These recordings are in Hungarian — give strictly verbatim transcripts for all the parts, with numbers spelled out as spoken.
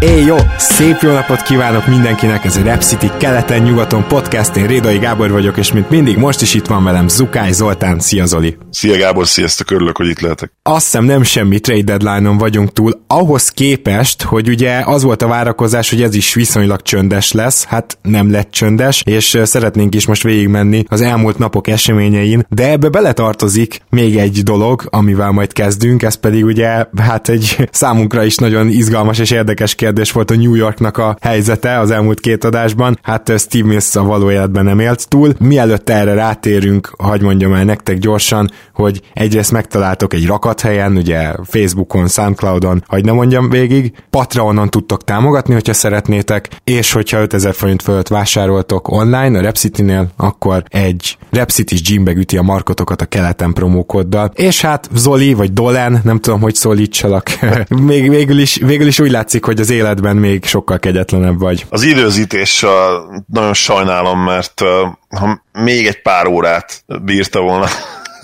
Éj, jó! Szép jó napot kívánok mindenkinek, ez a Rep City keleten-nyugaton podcast, én Rédai Gábor vagyok, és mint mindig most is itt van velem Zukály Zoltán, szia Zoli! Szia Gábor, sziasztok, örülök, hogy itt lehetek. Azt hiszem nem semmi trade deadline-on vagyunk túl, ahhoz képest, hogy ugye az volt a várakozás, hogy ez is viszonylag csöndes lesz, hát nem lett csöndes, és szeretnénk is most végigmenni az elmúlt napok eseményein, de ebbe beletartozik még egy dolog, amivel majd kezdünk, ez pedig ugye hát egy számunkra is nagyon izgalmas és érdekes kérdés volt a New Yorknak a helyzete az elmúlt két adásban, hát Steve Milsz a való életben nem élt túl. Mielőtt erre rátérünk, hadd mondjam el nektek gyorsan, hogy egyrészt megtaláltok egy rakathelyen, ugye Facebookon, Soundcloudon, hogy ne mondjam végig, Patreonon tudtok támogatni, hogyha szeretnétek, és hogyha ötezer forint fölött vásároltok online a Rep City-nél, akkor egy Rep City-s gymbeg üti a markotokat a keleten promókoddal. És hát Zoli, vagy Dolan, nem tudom, hogy szólítsalak, még végül is, végül is úgy látszik, hogy az életben még sokkal kegyetlenebb vagy. Az időzítés nagyon sajnálom, mert ha még egy pár órát bírta volna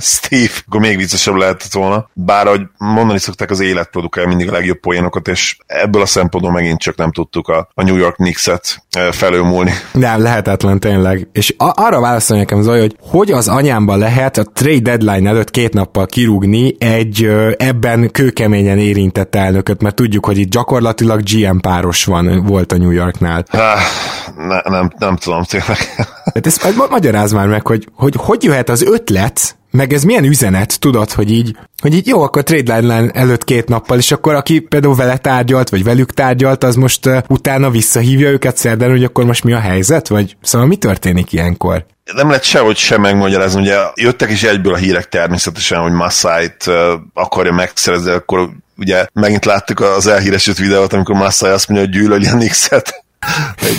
Steve, akkor még viccesebb lehetett volna. Bár, ahogy mondani szokták, az élet produkál mindig a legjobb poénokat, és ebből a szempontból megint csak nem tudtuk a, a New York Knicks-et felőmúlni. Nem, lehetetlen tényleg. És a- arra válaszolj nekem, Zoli, hogy hogy az anyámban lehet a trade deadline előtt két nappal kirúgni egy ebben kőkeményen érintett elnököt, mert tudjuk, hogy itt gyakorlatilag gé em páros van, volt a New Yorknál. Há, ne, nem, nem tudom tényleg. Hát ezt magyarázd már meg, hogy hogy, hogy jöhet az ötlet, meg ez milyen üzenet, tudod, hogy így, hogy így jó, akkor trade deadline előtt két nappal, és akkor aki például vele tárgyalt, vagy velük tárgyalt, az most uh, utána visszahívja őket szerdán, hogy akkor most mi a helyzet, vagy szóval mi történik ilyenkor? Nem lehet sehogy sem megmagyarázni, ugye jöttek is egyből a hírek természetesen, hogy Masait uh, akarja megszerezni, akkor ugye megint láttuk az elhíresült videót, amikor Masai azt mondja, hogy gyűlöli a Knickset egy,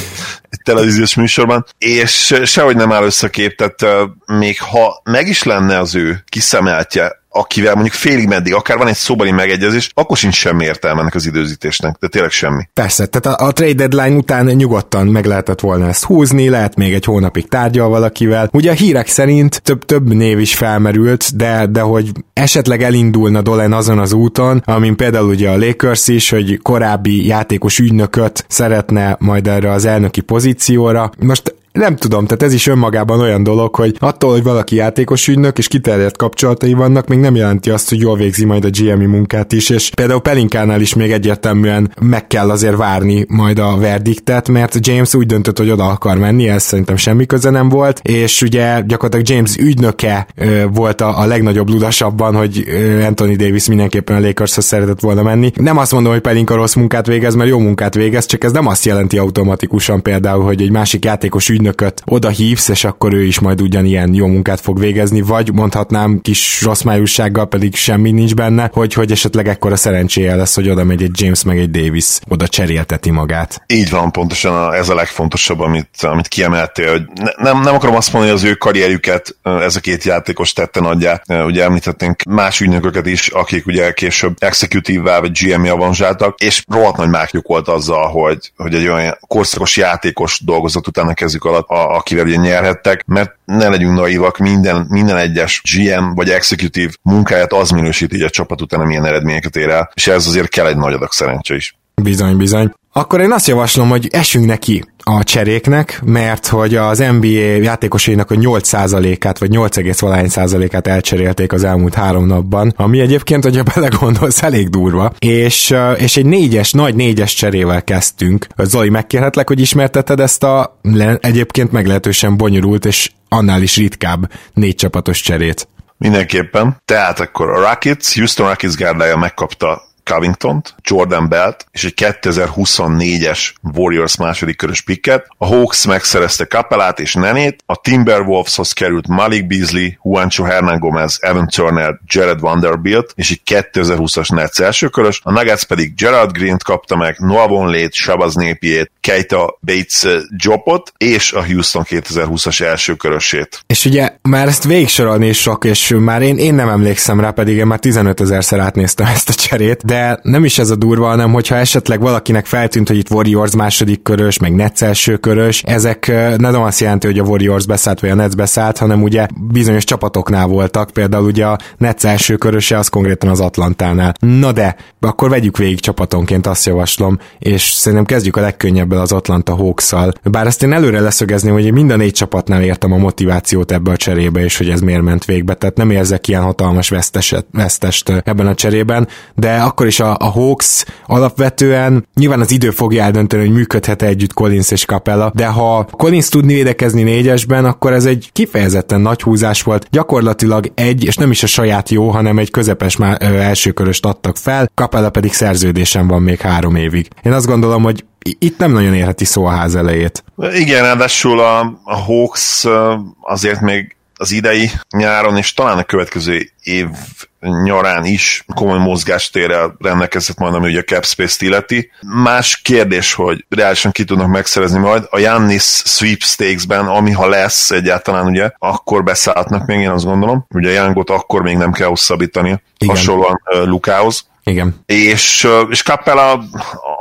egy televíziós műsorban, és sehogy nem áll össze a kép, tehát uh, még ha meg is lenne az ő kiszemeltje, akivel mondjuk félig meddig, akár van egy szóbeli megegyezés, akkor sincs semmi értelme ennek az időzítésnek, de tényleg semmi. Persze, tehát a, a trade deadline után nyugodtan meg lehetett volna ezt húzni, lehet még egy hónapig tárgyal valakivel. Ugye a hírek szerint több-több név is felmerült, de, de hogy esetleg elindulna Dolan azon az úton, amin például ugye a Lakers is, hogy korábbi játékos ügynököt szeretne majd erre az elnöki pozícióra. Most nem tudom, tehát ez is önmagában olyan dolog, hogy attól, hogy valaki játékos ügynök és kiterjedt kapcsolatai vannak, még nem jelenti azt, hogy jól végzi majd a gé em i munkát is, és például Pelinkánál is még egyértelműen meg kell azért várni majd a verdiktet, mert James úgy döntött, hogy oda akar menni, ez szerintem semmi köze nem volt, és ugye gyakorlatilag James ügynöke ö, volt a, a legnagyobb ludas abban, hogy Anthony Davis mindenképpen a Lakershoz szeretett volna menni. Nem azt mondom, hogy Pelinka rossz munkát végez, mert jó munkát végez, csak ez nem azt jelenti automatikusan például, hogy egy másik játékos ügynök oda hívsz, és akkor ő is majd ugyanilyen jó munkát fog végezni, vagy mondhatnám kis rossz májussággal, pedig semmi nincs benne, hogy, hogy esetleg ekkora szerencséje lesz, hogy oda megy egy James meg egy Davis, oda cserélteti magát. Így van, pontosan ez a legfontosabb, amit, amit kiemeltél, hogy ne, nem, nem akarom azt mondani, hogy az ő karrierjüket ez a két játékos tette nagyjá. Ugye említettünk más ügynököket is, akik ugye később executive-vel vagy gé em-i avanzsáltak, és rohadt nagy mákjuk volt azzal, hogy, hogy egy olyan korszakos játékos dolgozat utána kezdjük alatt, a, akivel ugye nyerhettek, mert ne legyünk naivak, minden, minden egyes gé em vagy executive munkáját az minősíti, így a csapat utána milyen eredményeket ér el, és ez azért kell egy nagy adag szerencse is. Bizony, bizony. Akkor én azt javaslom, hogy essünk neki a cseréknek, mert hogy az en bé á játékosainak a nyolc százalékát, vagy nyolc egész valahány százalékát elcserélték az elmúlt három napban, ami egyébként, hogyha belegondolsz, elég durva, és, és egy négyes, nagy négyes cserével kezdtünk. Zoli, megkérhetlek, hogy ismerteted ezt a egyébként meglehetősen bonyolult, és annál is ritkább négy csapatos cserét? Mindenképpen. Tehát akkor a Rockets, Houston Rockets gárdája megkapta Covingtont, Jordan Bellt és egy kétezer-huszonnégyes Warriors második körös picket. A Hawks megszerezte Capelát és Nenét, a Timberwolveshoz került Malik Beasley, Juancho Hernangomez, Evan Turner, Jared Vanderbilt és egy kétezer-húszas Nets első körös, a Nuggets pedig Gerald Greent kapta meg, Noah Vonleh-t, Shabazz Napier-t, Keita Bates-Jopot és a Houston kétezer-húszas első körösét. És ugye már ezt végigsorolni is sok, és már én, én nem emlékszem rá, pedig én már tizenötezerszer átnéztem ezt a cserét, de nem is ez a durva, hanem hogyha esetleg valakinek feltűnt, hogy itt Warriors második körös, meg Nets első körös, ezek nem azt jelenti, hogy a Warriors beszállt, vagy a Nets beszállt, hanem ugye bizonyos csapatoknál voltak, például ugye a Nets első köröse, az konkrétan az Atlantánál. Na de, akkor vegyük végig csapatonként, azt javaslom, és szerintem kezdjük a legkönnyebbel, az Atlanta Hawks-szal. Bár ezt én előre leszögezném, hogy mind a négy csapatnál értem a motivációt ebbe a cserébe, és hogy ez miért ment végbe, tehát nem érzek ilyen hatalmas veszteset, vesztest ebben a cserében, de akkor is a, a Hawks alapvetően nyilván az idő fogja eldönteni, hogy működhet-e együtt Collins és Capella, de ha Collins tudni védekezni négyesben, akkor ez egy kifejezetten nagy húzás volt. Gyakorlatilag egy, és nem is a saját jó, hanem egy közepes má, ö, elsőköröst adtak fel, Capella pedig szerződésen van még három évig. Én azt gondolom, hogy itt nem nagyon érheti szó a ház elejét. Igen, ráadásul a, a Hawks azért még az idei nyáron, és talán a következő év nyarán is komoly mozgástérrel rendelkezett majd, ami ugye a cap space-t illeti. Más kérdés, hogy reálisan ki tudnak megszerezni majd a Giannis sweepstakes-ben, ami ha lesz egyáltalán, ugye, akkor beszállhatnak még, én azt gondolom. Ugye Youngot akkor még nem kell hosszabbítani, igen, hasonlóan uh, Lukához. Igen. És, és Capella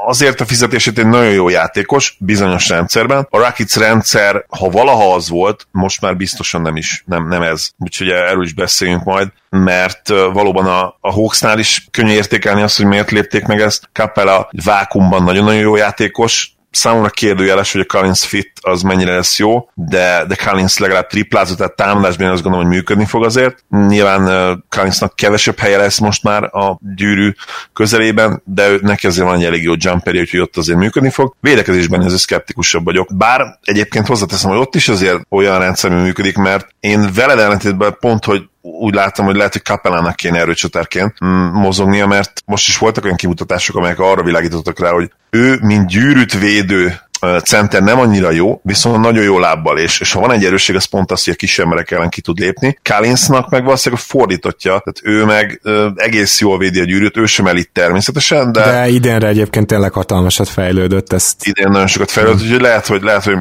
azért a fizetését egy nagyon jó játékos, bizonyos rendszerben. A Rockets rendszer, ha valaha az volt, most már biztosan nem is, nem, nem ez. Úgyhogy erről is beszéljünk majd, mert valóban a, a Hawksnál is könnyű értékelni azt, hogy miért lépték meg ezt. Capella vákumban nagyon-nagyon jó játékos. Számomra kérdőjeles, hogy a Collins fit az mennyire lesz jó, de, de Collins legalább triplázott, tehát támadásban én azt gondolom, hogy működni fog azért. Nyilván uh, Collinsnak kevesebb helye lesz most már a gyűrű közelében, de ő, neki azért van egy elég jó jumperje, úgyhogy ott azért működni fog. Védekezésben ez szkeptikusabb vagyok. Bár egyébként hozzáteszem, hogy ott is azért olyan rendszerben működik, mert én veled ellentétben pont, hogy úgy láttam, hogy lehet, hogy Capellának kéne erőcsatárként mozognia, mert most is voltak olyan kimutatások, amelyek arra világítottak rá, hogy ő, mint gyűrűt védő center nem annyira jó, viszont nagyon jó lábbal, és, és ha van egy erősség, az pont az, hogy a kis emberek ellen ki tud lépni. Collinsnak meg valószínűleg fordítotja, tehát ő meg ö, egész jól védi a gyűrűt, ő sem elit természetesen, de... De idénre egyébként tényleg hatalmasat fejlődött ezt. Idén nagyon sokat fejlődött, mm. úgyhogy lehet, hogy, lehet, hogy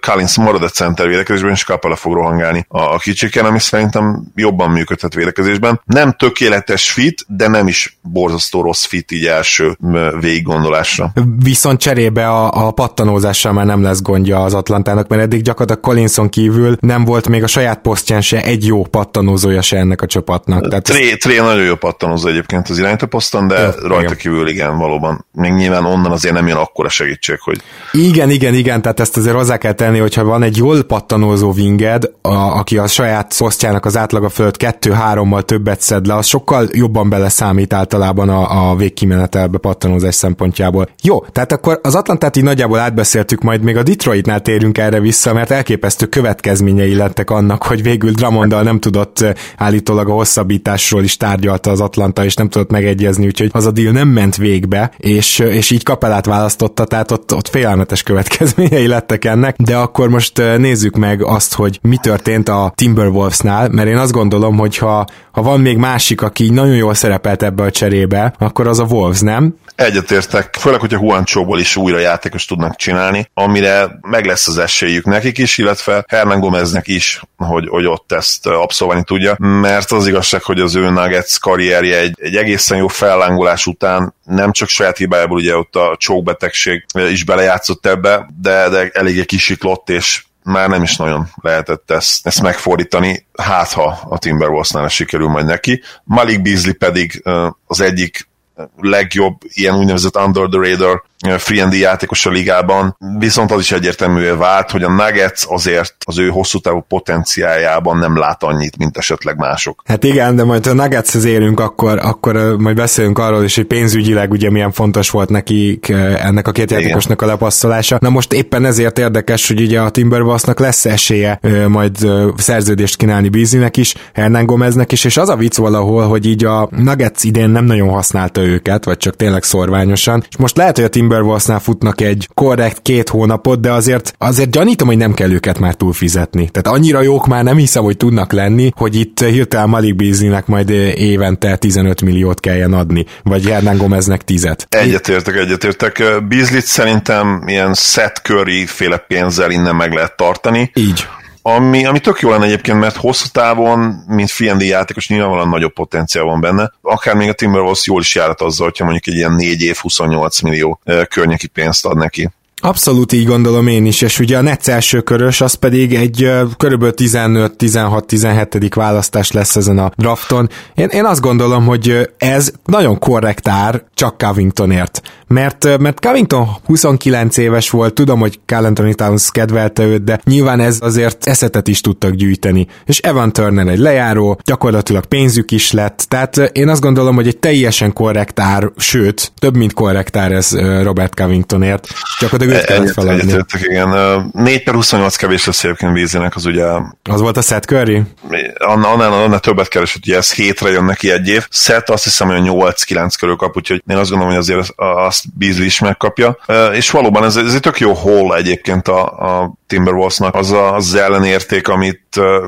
Collins marad a center védekezésben, és Capella fog rohangálni a, a kicsiken, ami szerintem jobban működhet védekezésben. Nem tökéletes fit, de nem is borzasztó rossz fit így első végiggondolásra. Viszont cserébe a, a pattanó hozással már nem lesz gondja az Atlantának, mert eddig gyakorlatilag Collinson kívül nem volt még a saját posztján se egy jó pattanózója se ennek a csapatnak. Tehát Tré, ez... Tré nagyon jó pattanózó egyébként az irányító poszton, de Ö, rajta igen. kívül igen, valóban. Még nyilván onnan azért nem jön akkora segítség, hogy... Igen, igen, igen, tehát ezt azért hozzá kell tenni, hogyha van egy jól pattanózó winged, a, aki a saját posztjának az átlaga fölött kettő-hárommal többet szed le, az sokkal jobban beleszámít általában a, a végkimenetelbe pattanózás szempontjából. Jó, tehát akkor az Atlantát így nagyjából átbe beszéltük, majd még a Detroitnál térünk erre vissza, mert elképesztő következményei lettek annak, hogy végül Drummonddal nem tudott, állítólag a hosszabbításról is tárgyalta az Atlanta, és nem tudott megegyezni, úgyhogy az a deal nem ment végbe, és, és így Capellát választotta, tehát ott, ott félelmetes következményei lettek ennek, de akkor most nézzük meg azt, hogy mi történt a Timberwolvesnál, mert én azt gondolom, hogy ha, ha van még másik, aki nagyon jól szerepelt ebbe a cserébe, akkor az a Wolves, nem? Egyetértek, főleg, hogyha Juanchóból is újra játékos tudnak csinálni, amire meg lesz az esélyük nekik is, illetve Hernangomeznek is, hogy, hogy ott ezt abszolválni tudja, mert az igazság, hogy az ő Nuggets karrierje egy, egy egészen jó fellángolás után nem csak saját hibájából, ugye ott a csókbetegség is belejátszott ebbe, de, de eléggé kisiklott, és már nem is nagyon lehetett ezt, ezt megfordítani, hát ha a Timberwolvesnál sikerül majd neki. Malik Beasley pedig az egyik legjobb ilyen úgynevezett under the radar free and D játékos a ligában, viszont az is egyértelművé vált, hogy a Nuggets azért az ő hosszú távú potenciájában nem lát annyit, mint esetleg mások. Hát igen, de majd a Nuggetshez érünk, akkor, akkor majd beszélünk arról is, hogy pénzügyileg ugye milyen fontos volt nekik ennek a két játékosnak a lepasszolása. Na most éppen ezért érdekes, hogy ugye a Timberwolvesnak lesz esélye majd szerződést kínálni Beasleynek is, Hernangomeznek is, és az a vicc valahol, hogy így a Nuggets idén nem nagyon használta őket, vagy csak tényleg szorványosan. És most lehet, hogy a Timberwolvesnál futnak egy korrekt két hónapot, de azért, azért gyanítom, hogy nem kell őket már túlfizetni. Tehát annyira jók már nem hiszem, hogy tudnak lenni, hogy itt hirtelen Malik Beasleynek majd évente tizenöt milliót kelljen adni, vagy Hernangomeznek tízet. Egyetértek, egyetértek. Beasleyt szerintem ilyen Seth Curry féle pénzzel innen meg lehet tartani. Így. Ami, ami tök jó lenne egyébként, mert hosszú távon, mint free játékos, nyilvánvalóan nagyobb potenciál van benne. Akár még a Timberwolves jól is járat azzal, hogyha mondjuk egy ilyen négy év, huszonnyolc millió környéki pénzt ad neki. Abszolút így gondolom én is, és ugye a Netsz első körös, az pedig egy körülbelül tizenöt-tizenhat-tizenhetedik választás lesz ezen a drafton. Én, én azt gondolom, hogy ez nagyon korrekt ár csak Covingtonért, mert, mert Covington huszonkilenc éves volt, tudom, hogy Karl Anthony Towns kedvelte őt, de nyilván ez azért eszetet is tudtak gyűjteni, és Evan Turner egy lejáró, gyakorlatilag pénzük is lett, tehát én azt gondolom, hogy egy teljesen korrekt ár, sőt, több mint korrekt ár ez Robert Covingtonért, csak a Egyetértek, igen. négy per huszonnyolc kevés lesz egyébként Beasleynek, az ugye... Az volt a Seth Curry? Annál, annál, annál többet keresett, ugye ez hétre jön neki egy év. Seth azt hiszem, hogy nyolc-kilenc körül kap, úgyhogy én azt gondolom, hogy azért azt Beasley is megkapja. És valóban ez, ez egy tök jó haul egyébként a, a Timberwolvesnak. Az a, az ellenérték, amit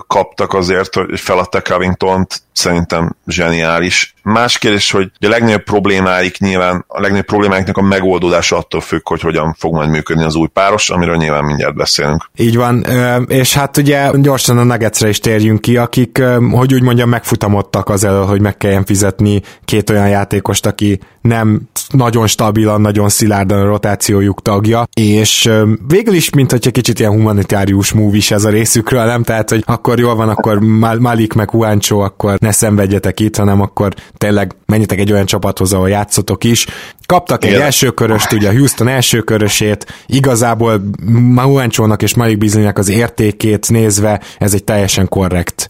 kaptak azért, hogy feladták Covingtont, szerintem zseniális. Más kérdés, hogy a legnagyobb problémáik nyilván, a legnagyobb problémáiknak a megoldása attól függ, hogy hogyan fog majd működni az új páros, amiről nyilván mindjárt beszélünk. Így van, és hát ugye gyorsan a Nuggetsre is térjünk ki, akik, hogy úgy mondjam, megfutamodtak azelől, hogy meg kelljen fizetni két olyan játékost, aki nem nagyon stabilan, nagyon szilárdan a rotációjuk tagja, és végül is, mint hogyha kicsit ilyen humanitárius move is ez a részükről, nem? Tehát, hogy akkor jól van, akkor Malik meg Juancho, akkor ne szenvedjetek itt, hanem akkor tényleg menjetek egy olyan csapathoz, ahol játszotok is. Kaptak igen. Egy elsőköröst, ugye Houston elsőkörösét, igazából Juanchónak és Malik Beasleynek az értékét nézve ez egy teljesen korrekt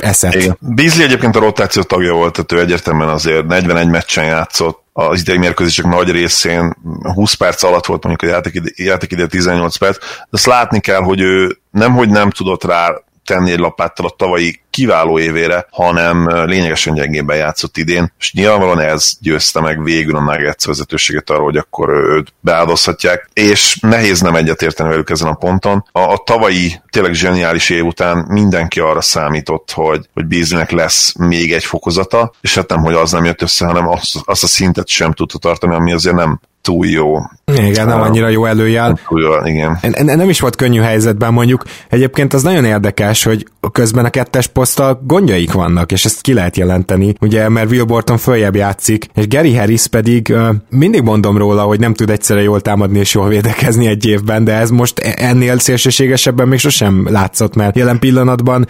eszet. Beasley egyébként a rotáció tagja volt, tehát ő egyértelműen azért negyvenegy meccsen játszott, az idei mérkőzések nagy részén húsz perc alatt volt mondjuk a játékidő tizennyolc perc, de azt látni kell, hogy ő nemhogy nem tudott rá tenni egy lapáttal a tavalyi kiváló évére, hanem lényegesen gyengébben játszott idén, és nyilvánvalóan ez győzte meg végül a Nuggets vezetőséget arról, hogy akkor őt beáldozhatják, és nehéz nem egyetérteni velük ezen a ponton. A, a tavalyi tényleg zseniális év után mindenki arra számított, hogy, hogy Beasleynek lesz még egy fokozata, és hát nem, hogy az nem jött össze, hanem azt, azt a szintet sem tudta tartani, ami azért nem túl jó. Igen, nem annyira jó előjel. Jó, igen. Nem is volt könnyű helyzetben mondjuk. Egyébként az nagyon érdekes, hogy közben a kettes poszttal gondjaik vannak, és ezt ki lehet jelenteni, ugye, mert Will Borton följebb játszik, és Gary Harris pedig mindig mondom róla, hogy nem tud egyszerre jól támadni és jól védekezni egy évben, de ez most ennél szélsőségesebben még sosem látszott, mert jelen pillanatban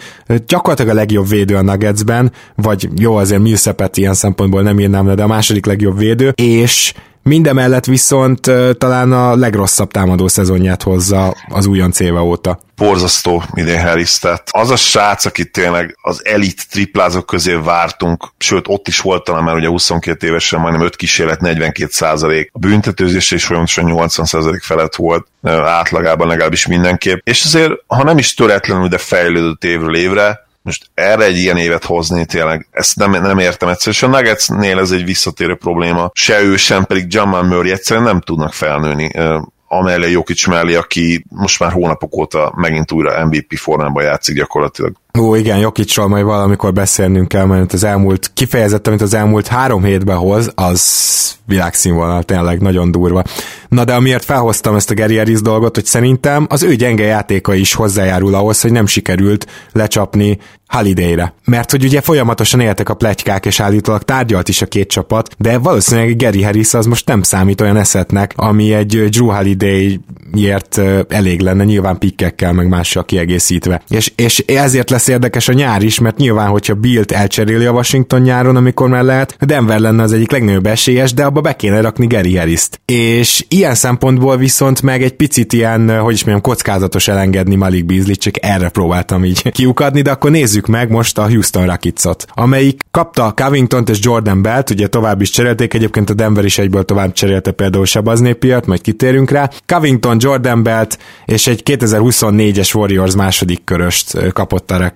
gyakorlatilag a legjobb védő a Nuggetsben, vagy jó, azért Millsapet ilyen szempontból nem írnám le, de a második legjobb védő, és mindemellett viszont talán a legrosszabb támadó szezonját hozza az újonc éve óta. Borzasztó idén Harris, tehát az a srác, akit tényleg az elit triplázók közé vártunk, sőt ott is volt talán már ugye huszonkét évesen majdnem öt kísérlet, negyvenkét százalék. A büntetőzése is folyamatosan nyolcvan százalék felett volt átlagában legalábbis mindenképp. És azért, ha nem is töretlenül, de fejlődött évről évre, most erre egy ilyen évet hozni tényleg, ezt nem, nem értem egyszerűen, és a Nuggetsnél ez egy visszatérő probléma. Se ő, sem pedig Jamal Murray egyszerűen nem tudnak felnőni, amellé Jokic mellé, aki most már hónapok óta megint újra em vé pé formában játszik gyakorlatilag. Ó, igen, Jokicról majd valamikor beszélnünk kell, mert az elmúlt, kifejezetten, mint az elmúlt három hétben hoz, az világszínvonal, tényleg nagyon durva. Na de amiért felhoztam ezt a Gary Harris dolgot, hogy szerintem az ő gyenge játéka is hozzájárul ahhoz, hogy nem sikerült lecsapni Holiday-re. Mert hogy ugye folyamatosan éltek a pletykák, és állítólag tárgyalt is a két csapat, de valószínűleg Gary Harris az most nem számít olyan eszetnek, ami egy Drew Holiday-ért elég lenne, nyilván pikkekkel meg mással kiegészítve. És, és ezért lesz lesz érdekes a nyár is, mert nyilván, hogyha Bealt elcseréli a Washington nyáron, amikor már lehet, Denver lenne az egyik legnagyobb esélyes, de abba be kéne rakni Gary Harrist. És ilyen szempontból viszont meg egy picit ilyen, hogy is mondjam, kockázatos elengedni Malik Beasley, csak erre próbáltam így kiukadni, de akkor nézzük meg most a Houston Rockets-ot, amelyik kapta Covingtont és Jordan Bellt, ugye tovább is cserélték, egyébként a Denver is egyből tovább cserélte például Shabazz Napiert, majd kitérünk rá. Covington, Jordan Bellt és egy kétezer-huszonnégyes Warriors második köröst kapott a Rockets,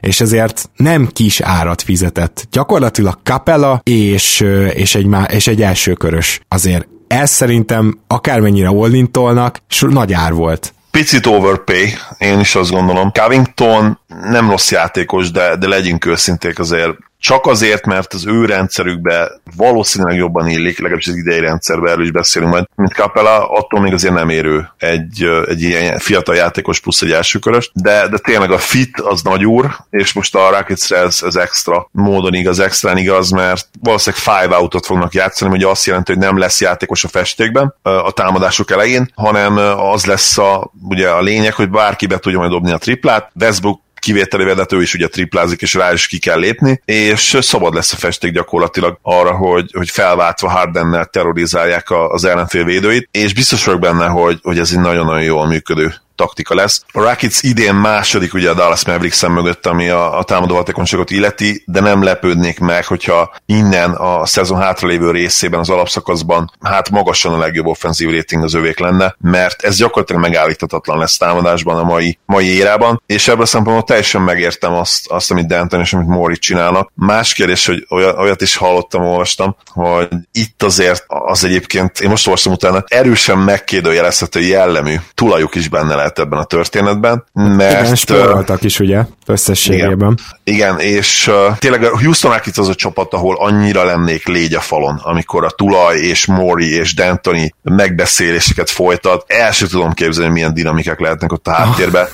és ezért nem kis árat fizetett. Gyakorlatilag Capela és, és, egy, és egy első körös. Azért ez szerintem akármennyire all-in-tolnak, nagy ár volt. Picit overpay, én is azt gondolom. Covington nem rossz játékos, de, de legyünk őszinték azért. Csak azért, mert az ő rendszerükbe valószínűleg jobban illik, legalábbis az idei rendszerben, erről is beszélünk majd, mint Capela, attól még azért nem érő egy, egy ilyen fiatal játékos plusz egy elsőkörös, de, de tényleg a fit az nagy úr, és most a Rocketsre ez, ez extra módon igaz, extrán igaz, mert valószínűleg five outot fognak játszani, ugye azt jelenti, hogy nem lesz játékos a festékben a támadások elején, hanem az lesz a, ugye a lényeg, hogy bárki be tudja majd dobni a triplát. Westbrook kivételével, de ő is ugye triplázik, és rá is ki kell lépni, és szabad lesz a festék gyakorlatilag arra, hogy, hogy felváltva Hardennel terrorizálják az ellenfél védőit, és biztos vagyok benne, hogy, hogy ez egy nagyon-nagyon jól működő taktika lesz. A Rockets idén második ugye a Dallas Mavericks-en mögött, ami a, a támadó hatékonyságot illeti, de nem lepődnék meg, hogyha innen a szezon hátralévő részében, az alapszakaszban hát magasan a legjobb offenzív rating az övék lenne, mert ez gyakorlatilag megállíthatatlan lesz támadásban a mai, mai érában, és ebből a szempontból teljesen megértem azt, azt amit Denton és amit Morris csinálnak. Más kérdés, hogy olyat is hallottam, olvastam, hogy itt azért az egyébként, én most olvastam utána, erősen megkérdőjelezhető jellemű tulajuk is benne lesz ebben a történetben, mert... Igen, spóroltak is, ugye, összességében. Igen, igen, és uh, tényleg a Houston Rockets az a csapat, ahol annyira lennék légy a falon, amikor a Tulaj és Mori és D'Antoni megbeszéléseket folytat. El sem tudom képzelni, milyen dinamikák lehetnek ott a háttérben,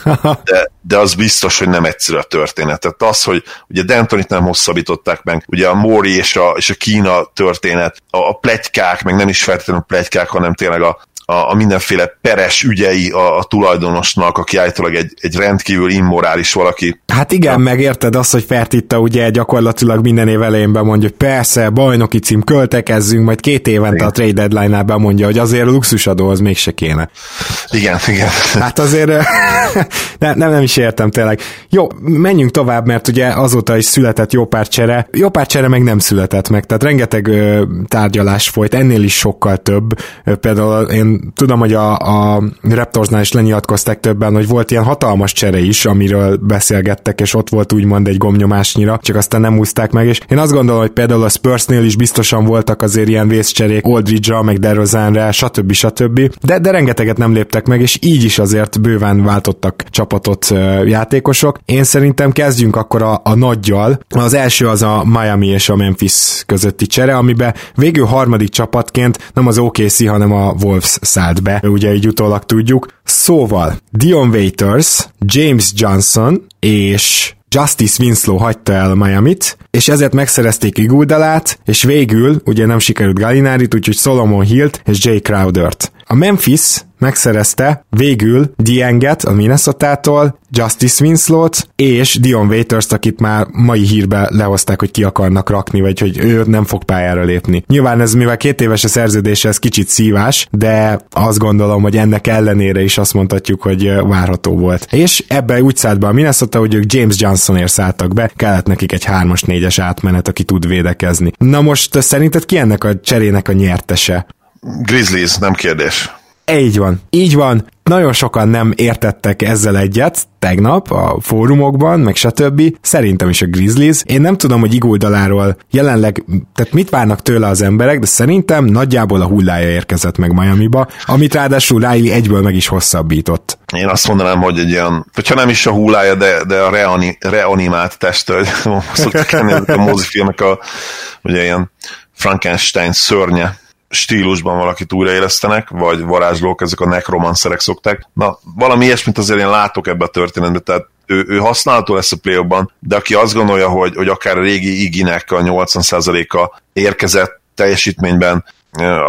de, de az biztos, hogy nem egyszerű a történet. Tehát az, hogy ugye D'Antonit nem hosszabbították meg, ugye a Mori és a, és a Kína történet, a, a pletykák, meg nem is feltétlenül pletykák, hanem tényleg a a mindenféle peres ügyei a, a tulajdonosnak, aki állítólag egy, egy rendkívül immorális valaki. Hát igen, ja. Megérted azt, hogy Fertitta ugye gyakorlatilag minden év elején bemondja, hogy persze, bajnoki cím, költekezzünk, majd két évente igen. A trade deadline-nál bemondja, hogy azért a luxusadóhoz mégse kéne. Igen, igen. Hát azért nem, nem, nem is értem tényleg. Jó, menjünk tovább, mert ugye azóta is született jó pár csere. Jó pár csere meg nem született meg, tehát rengeteg ö, tárgyalás folyt, ennél is sokkal több. Például én tudom, hogy a, a Raptorsnál is lenyilatkozták többen, hogy volt ilyen hatalmas csere is, amiről beszélgettek, és ott volt úgymond egy gomnyomásnyira, csak aztán nem húzták meg, és én azt gondolom, hogy például a Spursnél is biztosan voltak azért ilyen vészcserék, Aldridge-ra, meg DeRozanre, stb. stb. De, de rengeteget nem léptek meg, és így is azért bőven váltottak csapatot játékosok. Én szerintem kezdjünk akkor a, a nagyjal. Az első az a Miami és a Memphis közötti csere, amiben végül harmadik csapatként nem az o ká cé, hanem a Wolves szállt be, ugye így utólag tudjuk. Szóval Dion Waiters, James Johnson és Justice Winslow hagyta el Miamit, és ezért megszerezték Iguodalát, és végül, ugye nem sikerült Gallinárit, úgyhogy Solomon Hillt és Jay Crowdert. A Memphis megszerezte végül Dienget a Minnesota-tól, Justice Winslow-t és Dion Waiters-t, akit már mai hírbe lehozták, hogy ki akarnak rakni, vagy hogy ő nem fog pályára lépni. Nyilván ez, mivel két éves a szerződése, ez kicsit szívás, de azt gondolom, hogy ennek ellenére is azt mondhatjuk, hogy várható volt. És ebbe úgy szállt be a Minnesota, hogy ők James Johnsonért szálltak be, kellett nekik egy hármas-négyes átmenet, aki tud védekezni. Na most szerinted ki ennek a cserének a nyertese? Grizzlies, nem kérdés. Így van, így van. Nagyon sokan nem értettek ezzel egyet tegnap a fórumokban, meg stb. Szerintem is a Grizzlies. Én nem tudom, hogy Iguodaláról jelenleg, tehát mit várnak tőle az emberek, de szerintem nagyjából a hullája érkezett meg Miamiba, amit ráadásul Riley egyből meg is hosszabbított. Én azt mondanám, hogy egy olyan, hogyha nem is a hullája, de, de a reani, reanimált testtől, szoktak enni a mozifilmek a, ugye ilyen Frankenstein szörnye stílusban valakit újraélesztenek, vagy varázslók, ezek a nekromancerek szokták. Na, valami ilyesmit azért én látok ebbe a történetben, tehát ő, ő használható lesz a play-offban, de aki azt gondolja, hogy, hogy akár a régi Iginek a nyolcvan százaléka érkezett teljesítményben,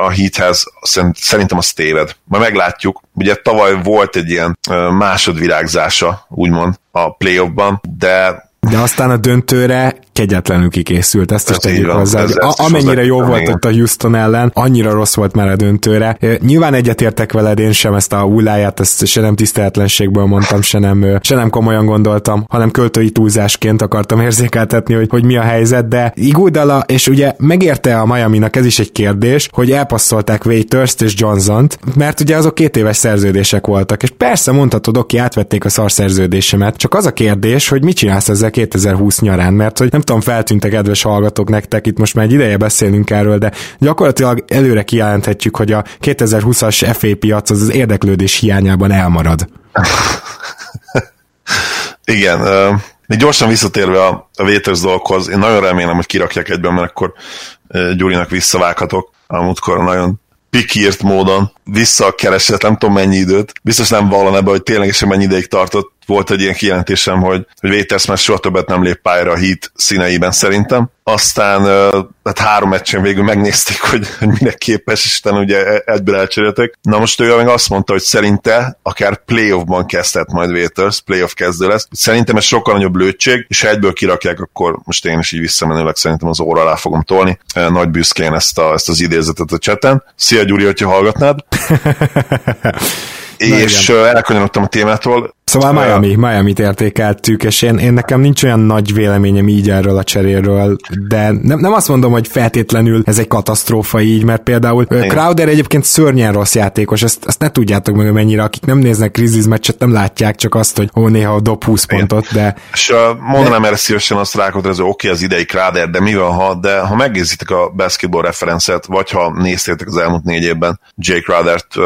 a Heathez, szerintem az téved. Majd meglátjuk, ugye tavaly volt egy ilyen másodvirágzása, úgymond, a playoffban, de de aztán a döntőre kegyetlenül kikészült, ezt is tegyük hozzá. Ez, ez amennyire jó volt ott a Houston ellen, annyira rossz volt már a döntőre. Nyilván egyetértek veled, én sem ezt a hulláját, ezt se nem tiszteletlenségből mondtam, se nem, se nem komolyan gondoltam, hanem költői túlzásként akartam érzékeltetni, hogy, hogy mi a helyzet, de Iguodala, és ugye megérte a Miaminak, ez is egy kérdés, hogy elpasszolták Waiters-t és Johnson-t, mert ugye azok két éves szerződések voltak, és persze mondhatod, oké, átvették a szarszerződésemet, csak az a kérdés, hogy mit csinálsz ezzel kétezer-húsz nyarán, mert hogy nem tudom, feltűnt a kedves hallgatók nektek, itt most már egy ideje beszélünk erről, de gyakorlatilag előre kijelenthetjük, hogy a kétezer-húszas ef á piac az, az érdeklődés hiányában elmarad. Igen, de gyorsan visszatérve a, a Waiters dolgokhoz, én nagyon remélem, hogy kirakják egyben, mert akkor Gyurinak visszavághatok, amúgykor nagyon pikírt módon visszakeresett, nem tudom mennyi időt, biztos nem vallan ebbe, hogy ténylegesen mennyi ideig tartott. Volt egy ilyen kijelentésem, hogy, hogy Waiters már soha többet nem lép pályára a Heat színeiben szerintem. Aztán hát három meccsen végül megnézték, hogy, hogy mire képes, és utána ugye egyből elcseréltek. Na most ő meg azt mondta, hogy szerinte akár playoffban kezdhet majd Waiters, playoff kezdő lesz. Szerintem ez sokkal nagyobb lőttség, és ha egyből kirakják, akkor most én is így visszamenőleg szerintem az óra alá fogom tolni. Nagy büszkén ezt, a, ezt az idézetet a cseten. Szia Gyuri, hogyha hallgatnád! És elkanyarodtam a témától. Szóval Miami, Miamit értékeltük, és én, én nekem nincs olyan nagy véleményem így erről a cseréről, de nem, nem azt mondom, hogy feltétlenül ez egy katasztrófa így, mert például igen. Crowder egyébként szörnyen rossz játékos, ezt, ezt ne tudjátok meg, mennyire, akik nem néznek Grizzlies meccset, nem látják, csak azt, hogy ó, néha dob húsz igen. pontot, de... És uh, mondanám de... erre szívesen azt rákotrező, oké, okay, az idei Crowder, de mi van, ha, de ha megnézitek a basketball referencet, vagy ha néztétek az elmúlt négy évben Jay Crowdert uh,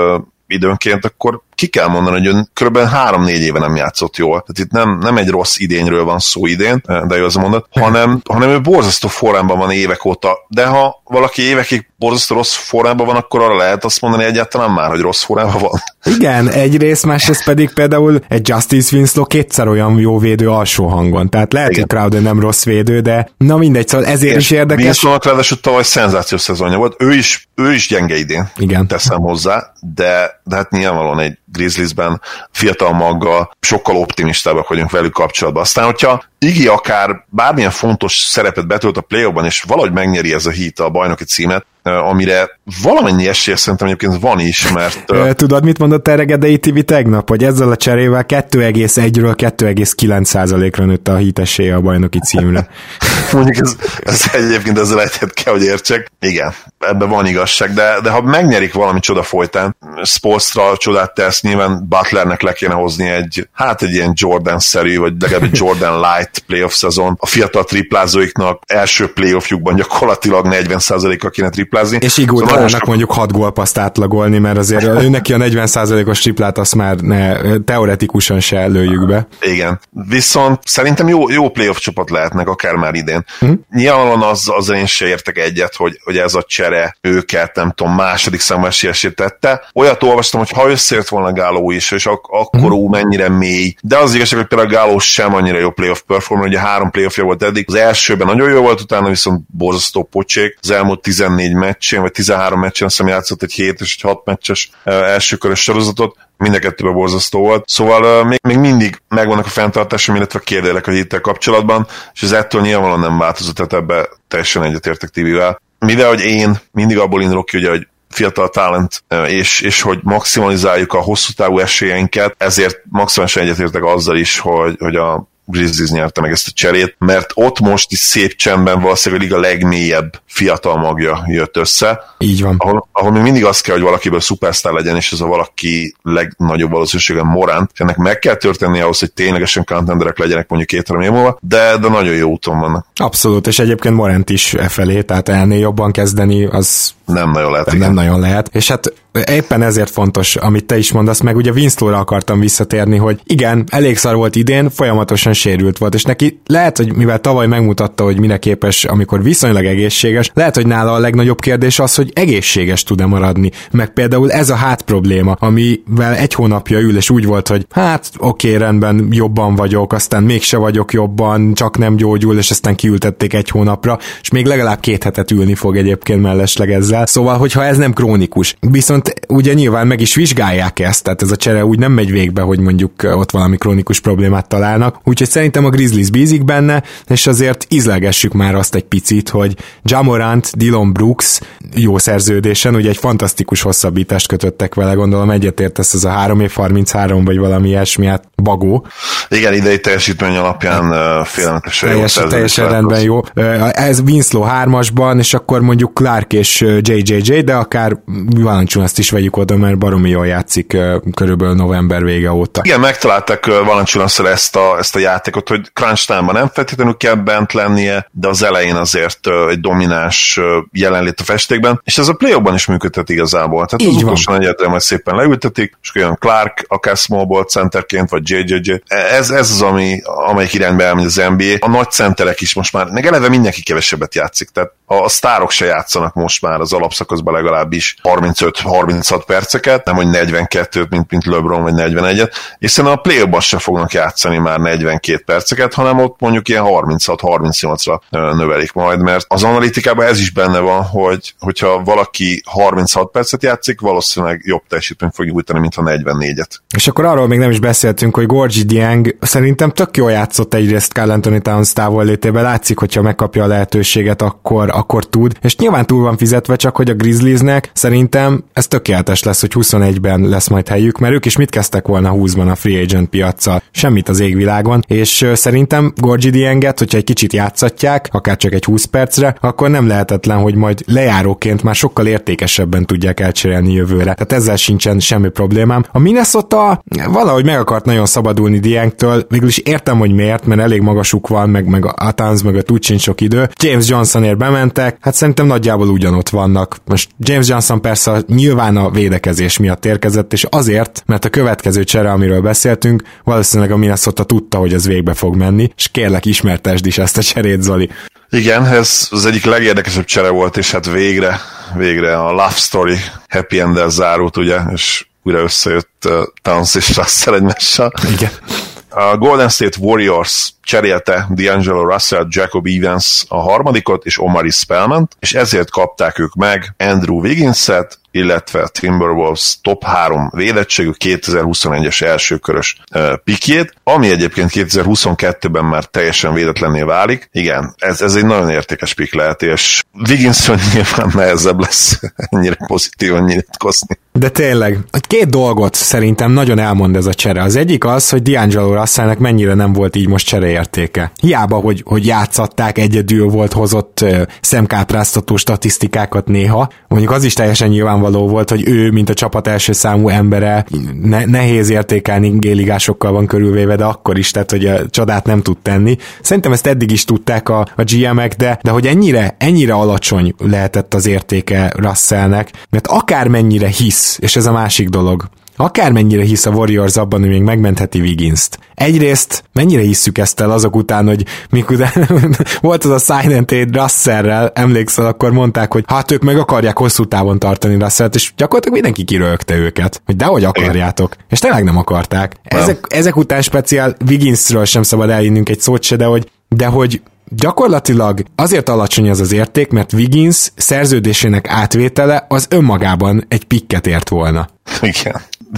időnként, akkor ki kell mondani, hogy kb. három-négy éve nem játszott jól. Tehát itt nem, nem egy rossz idényről van szó idén, de jó az a mondat, hanem, hanem ő borzasztó formában van évek óta. De ha valaki évekig borzasztó rossz formában van, akkor arra lehet azt mondani egyáltalán már, hogy rossz formában van. Igen, egyrészt, másrészt pedig például egy Justice Winslow kétszer olyan jó védő alsó hangon. Tehát lehet, igen. hogy Crowder nem rossz védő, de na mindegy, szóval ezért és is érdekes. Winslownak ráadásul tavaly szenzációs szezonja volt. Ő is, ő is gyenge idén, igen. teszem hozzá, de, de hát nyilvánvalóan egy Grizzliesben fiatal maggal, sokkal optimistábbak vagyunk velük kapcsolatban. Aztán, hogyha Iggy akár bármilyen fontos szerepet betölt a play-offban, és valahogy megnyeri ez a Heat a bajnoki címet, amire valamennyi esélye szerintem egyébként van is, mert... Tudod, mit mondott erre Gedei té vé tegnap? Hogy ezzel a cserével kettő egész egyről kettő egész kilenc százalékra nőtt a Heat esélye a bajnoki címre. Mondjuk ez, ez egyébként ezzel egyet kell, hogy értsek. Igen, ebben van igazság, de, de ha megnyerik valami csoda folytán, Spoelstra csodát tesz, nyilván Butlernek le kéne hozni egy, hát egy ilyen Jordan-szerű, vagy legalább egy Jordan Light playoff szezon. A fiatal triplázóiknak első playoffjukban gyakorlatilag negyven százalékkal kéne triplázóiknak. És Iguodalának szóval mondjuk hat gólpaszt átlagolni, mert azért ő neki a negyven százalékos triplát azt már ne, teoretikusan se lőjük be. Igen. Viszont szerintem jó, jó playoff csapat lehetnek, akár már idén. Hm? Nyilvánvalóan az, azzal én se értek egyet, hogy, hogy ez a csere őket, nem tudom, második számú esélyessé tette. Olyat olvastam, hogy ha összeért volna Gáló is, és ak- akkor hm? ú, mennyire mély. De az igazság, hogy például Gáló sem annyira jó playoff performer, ugye három playoffja volt eddig. Az elsőben nagyon jó volt, utána viszont borzasztó pocsék. Az elmúlt tizennégy meccsén, vagy tizenhárom meccsen, azt hiszem játszott egy hét és egy hat meccses elsőkörös sorozatot, mind a kettőben borzasztó volt. Szóval uh, még, még mindig megvannak a fenntartásom, illetve kérdélek a hittel kapcsolatban, és ez ettől nyilvánvalóan nem változott, tehát ebbe teljesen egyetértek té vével. Mivel, hogy én mindig abból indulok ki, ugye, hogy fiatal talent, és, és hogy maximalizáljuk a hosszú távú esélyeinket, ezért maximálisan egyetértek azzal is, hogy, hogy a Grizzlies nyerte meg ezt a cserét, mert ott most is szép csendben valószínűleg a legmélyebb fiatal magja jött össze. Így van. Ahol, ahol még mindig az kell, hogy valakiből szupersztár legyen, és ez a valaki legnagyobb valószínűségen Morant. Ennek meg kell történni ahhoz, hogy ténylegesen contenderek legyenek mondjuk két-három év múlva, de, de nagyon jó úton vannak. Abszolút, és egyébként Morant is e felé, tehát elnél jobban kezdeni, az nem nagyon lehet. Nem, nem nagyon lehet. És hát éppen ezért fontos, amit te is mondasz, meg ugye Winslowra akartam visszatérni, hogy igen, elég szar volt idén, folyamatosan sérült volt, és neki lehet, hogy mivel tavaly megmutatta, hogy mire képes, amikor viszonylag egészséges, lehet, hogy nála a legnagyobb kérdés az, hogy egészséges tud-e maradni. Meg például ez a hát probléma, amivel egy hónapja ül, és úgy volt, hogy hát oké, okay, rendben, jobban vagyok, aztán mégse vagyok jobban, csak nem gyógyul, és aztán kiültették egy hónapra, és még legalább két hetet ülni fog egyébként mellesleg ezzel. Szóval, hogyha ez nem krónikus. Viszont ugye nyilván meg is vizsgálják ezt, tehát ez a csere úgy nem megy végbe, hogy mondjuk ott valami krónikus problémát találnak, úgyhogy szerintem a Grizzlies bízik benne, és azért ízlegessük már azt egy picit, hogy Ja Morant, Dillon Brooks jó szerződésen, ugye egy fantasztikus hosszabbítást kötöttek vele, gondolom egyetértesz, ez a három év harminchárom vagy valami ilyesmi, hát bagó. Igen, idei teljesítmény alapján uh, félelmetesen jó szerződés. Teljesen rendben jó. Ez Winslow hármasban, és akkor mondjuk Clark és jé jé jé, de akár Juancho azt is vegyük oda, mert baromi jól játszik körülbelül november vége óta. Igen, megtalálták Valanciunasszal ezt a, ezt a játékot, hogy crunch time-ban nem feltétlenül kell bent lennie, de az elején azért egy domináns jelenlét a festékben, és ez a play-offban is működhet igazából. Tehát így az utolsó egyedre majd szépen leültetik, és olyan Clark, akár small ball centerként, vagy jé jé jé. Ez, ez az, ami, amelyik irányba elmegy az en bé á. A nagy centerek is most már, meg eleve mindenki kevesebbet játszik, tehát a sztárok se játszanak most már az alapszakaszban legalábbis harmincöt-harminchat perceket, nem hogy negyvenkettőt, mint, mint LeBron, vagy negyvenegyet, és szerintem a play-offban se fognak játszani már negyvenkét perceket, hanem ott mondjuk ilyen harminchat-harmincnyolcra növelik majd, mert az analitikában ez is benne van, hogy hogyha valaki harminchat percet játszik, valószínűleg jobb teljesítményt fog nyújtani, mintha negyvennégyet. És akkor arról még nem is beszéltünk, hogy Gorgui Dieng szerintem tök jól játszott egyrészt Karl Anthony Towns távollétében, látszik, hogyha megkapja a lehetőséget, akkor, akkor tud, és nyilván túl van fizetve, csak hogy a Grizzliesnek szerintem ez tökéletes lesz, hogy huszonegyben lesz majd helyük, mert ők is mit kezdtek volna húszban a free agent piaccal? Semmit az égvilágon, és szerintem Gorgui Dienget, hogyha egy kicsit játszatják, akár csak egy húsz percre, akkor nem lehetetlen, hogy majd lejáróként már sokkal értékesebben tudják elcserélni jövőre. Tehát ezzel sincsen semmi problémám. A Minnesota valahogy meg akart nagyon szabadulni Diengtől, végülis értem, hogy miért, mert elég magasuk van, meg, meg a Towns mögött úgy sincs sok idő. James Johnsonért bementek, hát szerintem nagyjából ugyanott vannak. Most James Johnson persze nyilván a védekezés miatt érkezett, és azért, mert a következő csere, amiről beszéltünk, valószínűleg a Minnesota tudta, hogy ez végbe fog menni, és kérlek, ismertesd is ezt a cserét, Zoli. Igen, ez az egyik legérdekesebb csere volt, és hát végre, végre a Love Story happy end-el zárult, ugye, és újra összejött uh, Towns és Russell egymással. Igen. A Golden State Warriors cserélte D'Angelo Russell, Jacob Evans a harmadikot, és Omari Spellman-t, és ezért kapták ők meg Andrew Wiggins-et, illetve a Timberwolves top három védettségű kétezer-huszonegyes elsőkörös pikjét, ami egyébként kétezer-huszonkettőben már teljesen védetlenné válik. Igen, ez, ez egy nagyon értékes pik lehet, és Wigginson nyilván nehezebb lesz ennyire pozitívan nyilatkozni. De tényleg, két dolgot szerintem nagyon elmond ez a csere. Az egyik az, hogy D'Angelo Russellnek mennyire nem volt így most csereértéke. Hiába, hogy, hogy játszatták, egyedül volt, hozott szemkápráztató statisztikákat néha. Mondjuk az is teljesen nyilván való volt, hogy ő, mint a csapat első számú embere, ne- nehéz értékelni, géligásokkal van körülvéve, de akkor is, tehát hogy a csodát nem tud tenni. Szerintem ezt eddig is tudták a, a gé em-ek, de, de hogy ennyire, ennyire alacsony lehetett az értéke Russellnek, mert akármennyire hisz, és ez a másik dolog, akármennyire hisz a Warriors abban, hogy még megmentheti Wigginst. Egyrészt mennyire hisszük ezt el azok után, hogy mikor volt az a Silent Aid Russell-rel, emlékszel, akkor mondták, hogy hát ők meg akarják hosszú távon tartani Russellt, és gyakorlatilag mindenki kiröhögte őket, hogy dehogy akarjátok, és tényleg nem akarták. Ezek, ezek után speciál Wigginsről sem szabad elhinnünk egy szót se, de hogy, de hogy gyakorlatilag azért alacsony ez az érték, mert Wiggins szerződésének átvétele az önmagában egy pikket ért volna. Igen.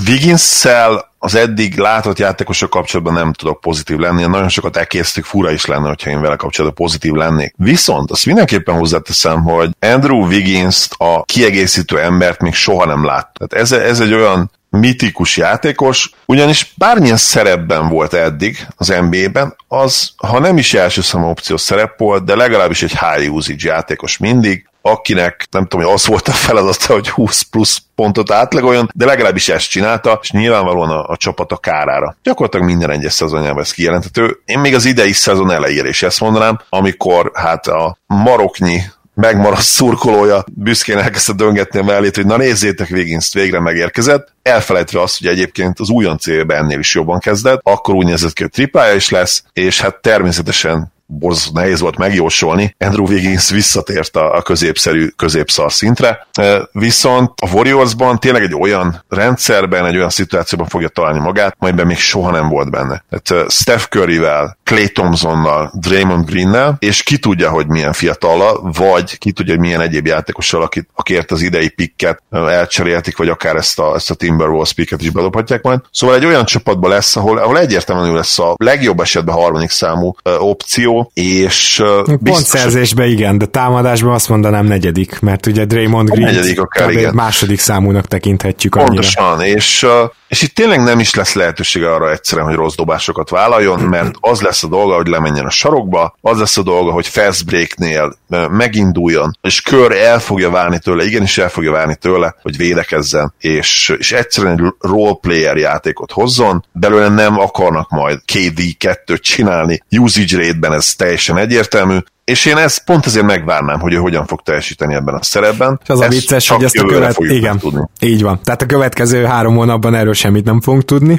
Wiggins-szel az eddig látott játékosok kapcsolatban nem tudok pozitív lenni, nagyon sokat ekésztük, fura is lenne, hogyha én vele kapcsolatban pozitív lennék. Viszont azt mindenképpen hozzáteszem, hogy Andrew Wiggins-t, a kiegészítő embert még soha nem láttad. Ez, ez egy olyan mitikus játékos, ugyanis bármilyen szerepben volt eddig az en bé á-ben, az, ha nem is első számú opciós szerep volt, de legalábbis egy high usage játékos mindig, akinek, nem tudom, hogy az volt a feladata, hogy húsz plusz pontot átlagoljon, de legalábbis ezt csinálta, és nyilvánvalóan a, a csapat a kárára. Gyakorlatilag minden egyes szezonjában ez kijelenthető. Én még az idei szezon elejére is ezt mondanám, amikor hát a maroknyi megmaradt szurkolója büszkén elkezdte döngetni a mellét, hogy na nézzétek, Wigginst végre megérkezett, elfelejtve azt, hogy egyébként az újonc évben ennél is jobban kezdett, akkor úgy nézett ki, hogy triplája is lesz, és hát természetesen borzasztó nehéz volt megjósolni. Andrew Wiggins visszatért a középszerű, középszar szintre, viszont a Warriorsban tényleg egy olyan rendszerben, egy olyan szituációban fogja találni magát, amelyben még soha nem volt benne. Tehát Steph Curryvel, Klay Thompsonnal, Draymond Greennel, és ki tudja, hogy milyen fiatallal, vagy ki tudja, hogy milyen egyéb játékossal, akit, akért az idei pikket elcseréltik, vagy akár ezt a, ezt a Timberwolves pikket is bedobhatják majd. Szóval egy olyan csapatban lesz, ahol, ahol egyértelműen lesz a legjobb esetben harmadik számú opció, és uh, pontszerzésben hogy... igen, de támadásban azt mondanám negyedik, mert ugye Draymond Green második számúnak tekinthetjük annyira. Pontosan, és, uh, és itt tényleg nem is lesz lehetősége arra egyszerűen, hogy rossz dobásokat vállaljon, mert az lesz a dolga, hogy lemenjen a sarokba, az lesz a dolga, hogy fast breaknél uh, meginduljon, és kör el fogja válni tőle, igenis el fogja válni tőle, hogy védekezzen, és, és egyszerűen egy roleplayer játékot hozzon, belőle nem akarnak majd K D kettőt csinálni, usage rate-ben ez teljesen egyértelmű, és én ezt pont azért megvárnám, hogy ő hogyan fog teljesíteni ebben a szerepben. És az ezt a vicces, hogy ezt a következő... Igen, tudni. Így van. Tehát a következő három hónapban erről semmit nem fogunk tudni,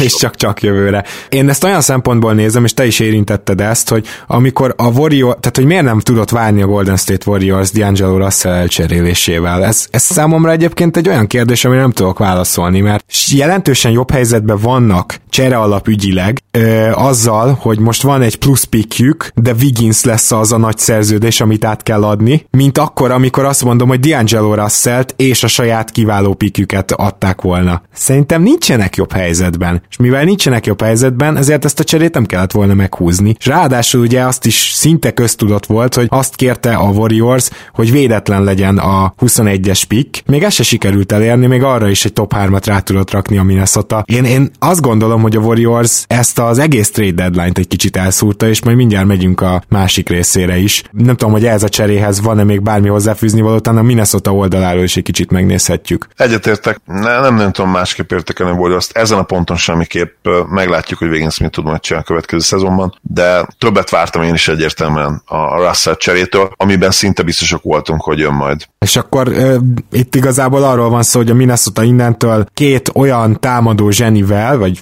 és csak-csak jövőre. Én ezt olyan szempontból nézem, és te is érintetted ezt, hogy amikor a Warriors, tehát hogy miért nem tudott várni a Golden State Warriors D'Angelo Russell elcserélésével. Ez, ez számomra egyébként egy olyan kérdés, amire nem tudok válaszolni, mert jelentősen jobb helyzetben vannak csere alap ügyileg, azzal, hogy most van egy plusz pickjük, de Wiggins lesz az a nagy szerződés, amit át kell adni, mint akkor, amikor azt mondom, hogy D'Angelo Russellt és a saját kiváló pickjüket adták volna. Szerintem nincsenek jobb helyzetben, és mivel nincsenek jobb helyzetben, ezért ezt a cserét nem kellett volna meghúzni. És ráadásul ugye azt is szinte köztudott volt, hogy azt kérte a Warriors, hogy védetlen legyen a huszonegyes pick. Még ezt se sikerült elérni, még arra is egy top hármat rá tudott rakni a Minnesota. Én, én azt gondolom, hogy a Warriors ezt az egész trade deadline-t egy kicsit elszúrta, és majd mindjárt megyünk a másik részére is. Nem tudom, hogy ez a cseréhez van-e még bármi hozzáfűzni való, utána a Minnesota oldaláról is egy kicsit megnézhetjük. Egyetértek, ne, nem, nem tudom, másképp értekelni volt azt. Ezen a ponton semmiképp meglátjuk, hogy végén mit tud majd csinálni a következő szezonban, de többet vártam én is egyértelműen a Russell cserétől, amiben szinte biztosak voltunk, hogy jön majd. És akkor e, itt igazából arról van szó, hogy a Minnesota innentől két olyan támadó zsenivel, vagy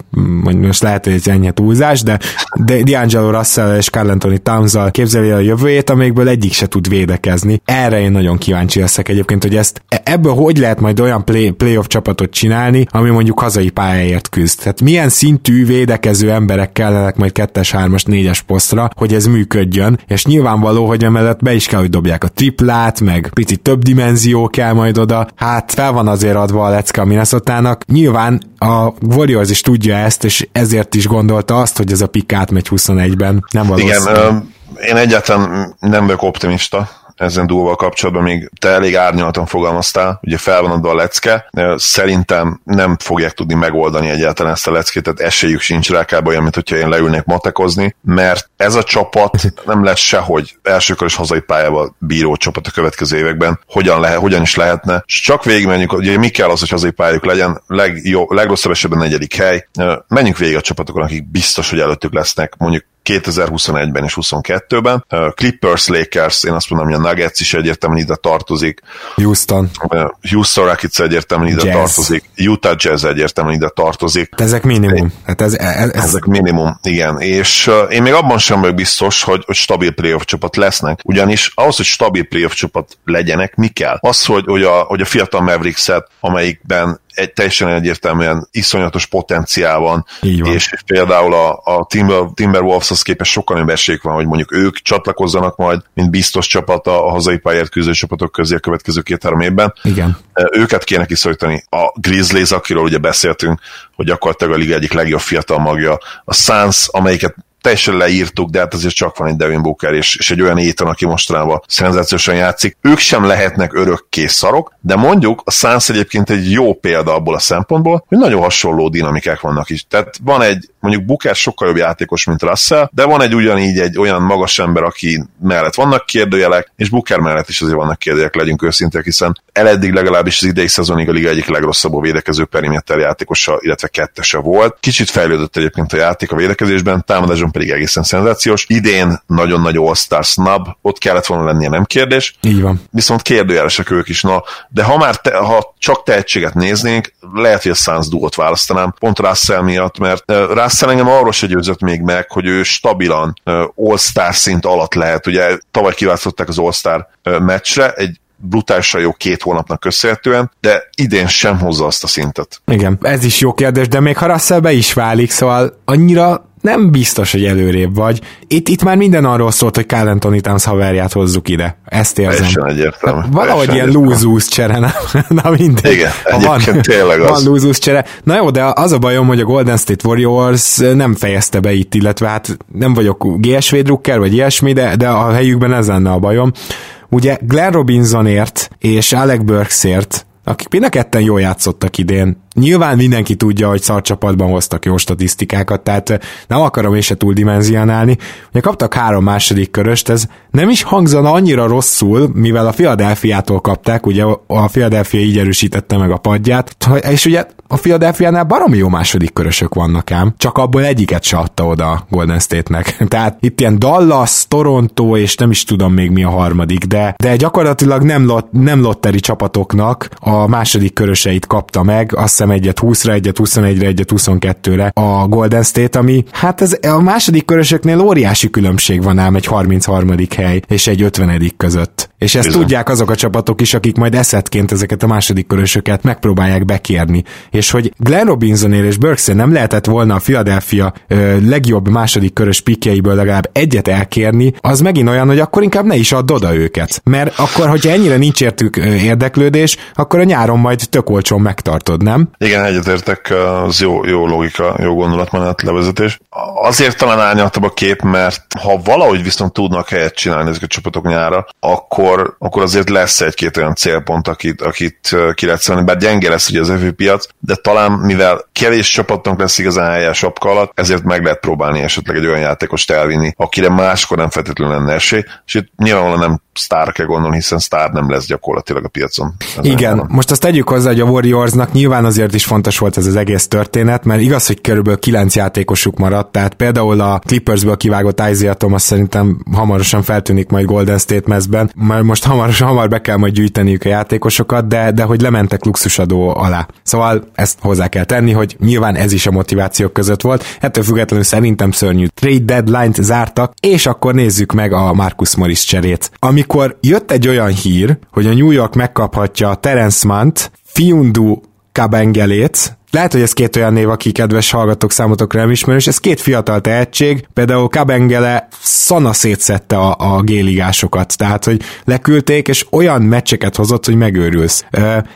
most lehet, hogy ennyi túlzás, de D'Angelo Russell és Karl Anthony Towns-zal képzeli a jövőjét, amikből egyik se tud védekezni. Erre én nagyon kíváncsi leszek egyébként, hogy ezt ebből hogy lehet majd olyan play, playoff csapatot csinálni, ami mondjuk hazai pályáért küzd. Tehát milyen szintű védekező emberek kellenek majd kettes, hármas, négyes posztra, hogy ez működjön, és nyilvánvaló, hogy emellett be is kell, hogy dobják a triplát, meg picit több dimenzió kell majd oda. Hát fel van azért adva a lecke a Minnesotának. Nyilván a Warriors is tudja ezt, és ezért is gondolta azt, hogy ez a pick átmegy huszonegyben. Nem valószínű. Igen, én egyáltalán nem vagyok optimista ezen dúlval kapcsolatban, még te elég árnyaltan fogalmaztál, ugye fel van adva a lecke, szerintem nem fogják tudni megoldani egyáltalán ezt a leckét, tehát esélyük sincs rá, kb. Olyan, mint hogyha én leülnék matekozni, mert ez a csapat nem lesz sehogy elsőkörös hazai pályával bíró csapat a következő években, hogyan, lehet, hogyan is lehetne, és csak végigmenjünk, ugye mi kell az, hogy hazai pályájuk legyen, legjobb, legrosszabb esetben negyedik hely, menjünk végig a csapatokon, akik biztos, hogy előttük lesznek, mondjuk kétezer-huszonegyben és huszonkettőben. Clippers, Lakers, én azt mondom, hogy a Nuggets is egyértelműen ide tartozik. Houston. Houston Rockets egyértelműen ide Jazz. tartozik. Utah Jazz egyértelműen ide tartozik. De ezek minimum. Hát ez, ez... Ezek minimum, igen. És én még abban sem vagyok biztos, hogy, hogy stabil playoff csapat lesznek. Ugyanis ahhoz, hogy stabil playoff csapat legyenek, mi kell? Az, hogy, hogy, a, hogy a fiatal Mavericks-et, amelyikben egy teljesen egyértelműen iszonyatos potenciál van, és például a, a Timber, Timberwolveshoz képest sokkal nagyobb esélyük van, hogy mondjuk ők csatlakozzanak majd, mint biztos csapat a hazai pályáért küzdő csapatok közé a következő két-három évben. Igen. Őket kéne kiszorítani. A Grizzlies, akiről ugye beszéltünk, hogy gyakorlatilag a liga egyik legjobb fiatal magja. A Suns, amelyiket teljesen leírtuk, de hát azért csak van egy Devin Booker, és, és egy olyan éten, aki mostanában szenzációsan játszik. Ők sem lehetnek örökké szarok, de mondjuk a Suns egyébként egy jó példa abból a szempontból, hogy nagyon hasonló dinamikák vannak is. Tehát van egy, mondjuk Booker sokkal jobb játékos, mint Russell, de van egy ugyanígy egy olyan magas ember, aki mellett vannak kérdőjelek, és Booker mellett is azért vannak kérdőjelek, legyünk őszintek, hiszen eddig legalábbis az idei szezonig a liga egyik legrosszabb védekező periméter játékosa, illetve kettese volt. Kicsit fejlődött egyébként a játék a védekezésben, támadáson pedig egészen szenzációs. Idén nagyon nagy all-star snub, ott kellett volna lennie, nem kérdés. Így van. Viszont kérdőjelesek ők is, na, de ha már te, ha csak tehetséget néznénk, lehet, hogy a Suns duót választanám, pont Russell miatt, mert Russell engem arról se győzött még meg, hogy ő stabilan all-star szint alatt lehet. Ugye tavaly kiválasztották az all-star meccsre, egy brutálisan jó két hónapnak köszönhetően, de idén sem hozza azt a szintet. Igen, ez is jó kérdés, de még ha Russell be is válik, szóval annyira nem biztos, hogy előrébb vagy. Itt, itt már minden arról szólt, hogy Karl Anthony Towns haverját hozzuk ide. Ezt érzem. Teljesen egyértelmű. Valahogy ilyen lose-lose csere, nem? Na mindegy. Igen, egyébként van, tényleg az. Van lose-lose csere. Na jó, de az a bajom, hogy a Golden State Warriors nem fejezte be itt, illetve hát nem vagyok gé es vé drukker, vagy ilyesmi, de, de a helyükben ez lenne a bajom. Ugye Glenn Robinsonért és Alec Burksért, akik mind a ketten jól játszottak idén. Nyilván mindenki tudja, hogy szar csapatban hoztak jó statisztikákat, tehát nem akarom én se túldimenzionálni. Ugye kaptak három második köröst, ez nem is hangzana annyira rosszul, mivel a Philadelphiától kapták, ugye a Philadelphia így erősítette meg a padját, és ugye a Philadelphiánál baromi jó második körösök vannak ám, csak abból egyiket se adta oda a Golden State-nek. Tehát itt ilyen Dallas, Toronto, és nem is tudom még mi a harmadik, de, de gyakorlatilag nem, lot, nem lotteri csapatoknak a második köröseit kapta meg, azt hiszem egyet húszra, egyet huszonegyre, egyet huszonkettőre a Golden State, ami hát ez a második körösöknél óriási különbség van ám egy harmincharmadik hely és egy ötvenedik között. És ezt Bizony. Tudják azok a csapatok is, akik majd eszetként ezeket a második körösöket megpróbálják bekérni. És hogy Glenn Robinsonél és Burksnél nem lehetett volna a Philadelphia ö, legjobb második körös pikjeiből legalább egyet elkérni, az megint olyan, hogy akkor inkább ne is add oda őket. Mert akkor, hogyha ennyire nincs értük érdeklődés, akkor a nyáron majd tök olcsón megtartod, nem? Igen, egyetértek, az jó, jó logika, jó gondolatmenet, levezetés. Azért talán árnyaltabb a kép, mert ha valahogy viszont tudnak helyet csinálni ezek a csapatok nyára, akkor Akkor, akkor azért lesz egy-két olyan célpont, akit, akit ki lehet szenni, bár gyenge lesz ugye az ef vé piac, de talán mivel kevés csapatnak lesz igazán helye a sapka alatt, ezért meg lehet próbálni esetleg egy olyan játékost elvinni, akire máskor nem feltétlenül lenne esély, és itt nyilvánvalóan nem sztárra kell gondolni, hiszen sztár nem lesz gyakorlatilag a piacon. Igen, van. Most azt tegyük hozzá, hogy a Warriorsnak nyilván azért is fontos volt ez az egész történet, mert igaz, hogy körülbelül kilenc játékosuk maradt, tehát például a Clippersből kivágott Isaiah Thomas szerintem hamarosan feltűnik majd Golden State mezben, már most hamarosan hamar be kell majd gyűjteniük a játékosokat, de, de hogy lementek luxusadó alá. Szóval ezt hozzá kell tenni, hogy nyilván ez is a motivációk között volt, ettől függetlenül szerintem szörnyű trade deadline-t zártak, és akkor nézzük meg a Marcus Morris cserét. Ami Amikor jött egy olyan hír, hogy a New York megkaphatja Terence Mann-t, Fiundu Kabengelét, lehet, hogy ez két olyan név, aki kedves hallgatók számotokra nem ismerős, ez két fiatal tehetség, például Kabengele szana szétszette a, a G-ligásokat, tehát, hogy leküldték, és olyan meccseket hozott, hogy megőrülsz.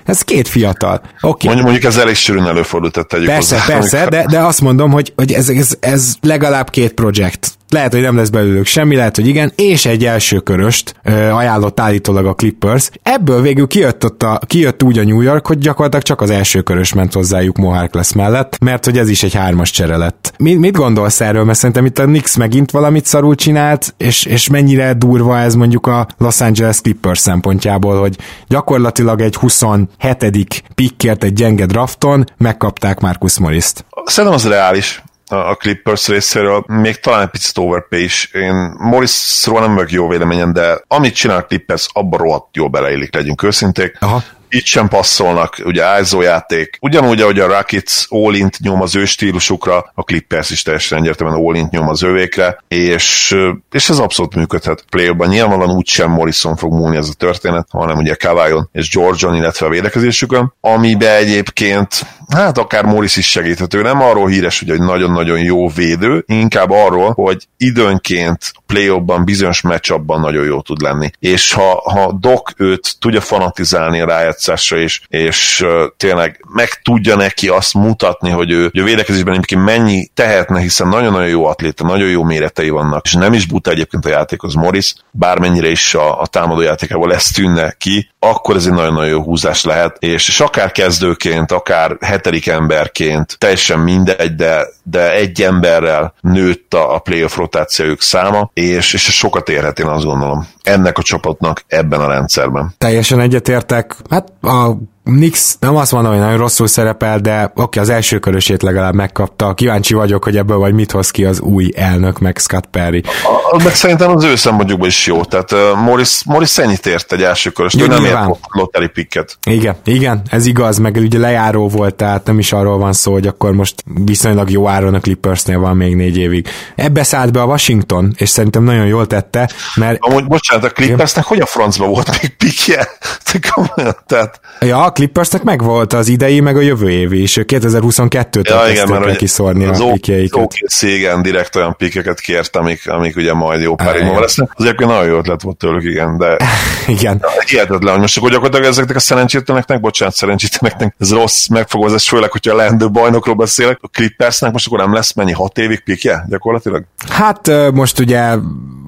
Ez két fiatal. Okay. Mondjuk, mondjuk ez elég sűrűn előfordult, tegyük persze, hozzá. Persze, persze, de, de azt mondom, hogy, hogy ez, ez, ez legalább két projekt. Lehet, hogy nem lesz belőlük semmi, lehet, hogy igen, és egy első köröst ö, ajánlott állítólag a Clippers. Ebből végül kijött, ott a, kijött úgy a New York, hogy gyakorlatilag csak az első körös ment hozzájuk Moharkless mellett, mert hogy ez is egy hármas csere lett. Mit, mit gondolsz erről? Mert szerintem itt a Knicks megint valamit szarul csinált, és, és mennyire durva ez mondjuk a Los Angeles Clippers szempontjából, hogy gyakorlatilag egy huszonhetedik pikkért egy gyenge drafton megkapták Marcus Morrist. Szerintem az reális a Clippers részéről, még talán egy picit overpay is. Én Morrisról nem vagyok jó véleményen, de amit csinál a Clippers, abban rohadt jó beleillik, legyünk őszinték. Aha. Itt sem passzolnak, ugye i es o játék. Ugyanúgy, ahogy a Rockets all-int nyom az ő stílusukra, a Clippers is teljesen egyértelműen all-int nyom az ővékre, és, és ez abszolút működhet play-ban. Nyilvánvalóan úgysem Morrison fog múlni ez a történet, hanem ugye Kawhi-on és George-on, illetve a védekezésükön, amiben egyébként hát akár Morris is segíthető. Nem arról híres, hogy egy nagyon-nagyon jó védő, inkább arról, hogy időnként play-ban, bizonyos match-upban nagyon jó tud lenni. És ha, ha Doc őt tudja fanatizálni a rájátszásra is, és uh, tényleg meg tudja neki azt mutatni, hogy ő, hogy a védekezésben egyébként mennyi tehetne, hiszen nagyon-nagyon jó atléta, nagyon jó méretei vannak, és nem is buta egyébként a játékhoz Morris, bármennyire is a, a támadó játékával ez tűnne ki, akkor ez egy nagyon-nagyon jó húzás lehet, és, és akár kezdőként, akár hetedik emberként, teljesen mindegy, de de egy emberrel nőtt a playoff rotációjuk száma, és, és sokat érhet, én azt gondolom, ennek a csapatnak ebben a rendszerben. Teljesen egyetértek. Hát a Knicks, nem azt mondom, hogy nagyon rosszul szerepel, de oké, az első körösét legalább megkapta. Kíváncsi vagyok, hogy ebből vagy mit hoz ki az új elnök, meg Scott Perry. A, meg szerintem az ő szempontjukban is jó. Tehát uh, Morris, Morris ennyit ért egy első köröst, ő nem ért lottery picket. Igen, igen, ez igaz, meg ugye lejáró volt, tehát nem is arról van szó, hogy akkor most viszonylag jó áron a Clippersnél van még négy évig. Ebbe szállt be a Washington, és szerintem nagyon jól tette, mert... Amúgy, bocsánat, a Clippersnek hogy a francba volt még pikje? Tehát... Ja, Clippersnek megvolt az idei, meg a jövő évi is. kétezer-huszonkettőt ja, elkezdték le kiszórni a pikjeiket. Az o ká cé, igen, direkt olyan pikeket kért, amik, amik ugye majd jó pár évben lesznek. Az egyébként nagyon jó ötlet volt tőlük, igen, de igen. Hihetetlen, hogy most akkor gyakorlatilag ezeknek a szerencsétleneknek, bocsánat, szerencsétleneknek, ez rossz megfogalmazás, főleg, hogyha a leendő bajnokról beszélek, a Clippersnek most akkor nem lesz mennyi hat évig pikje gyakorlatilag? Hát most ugye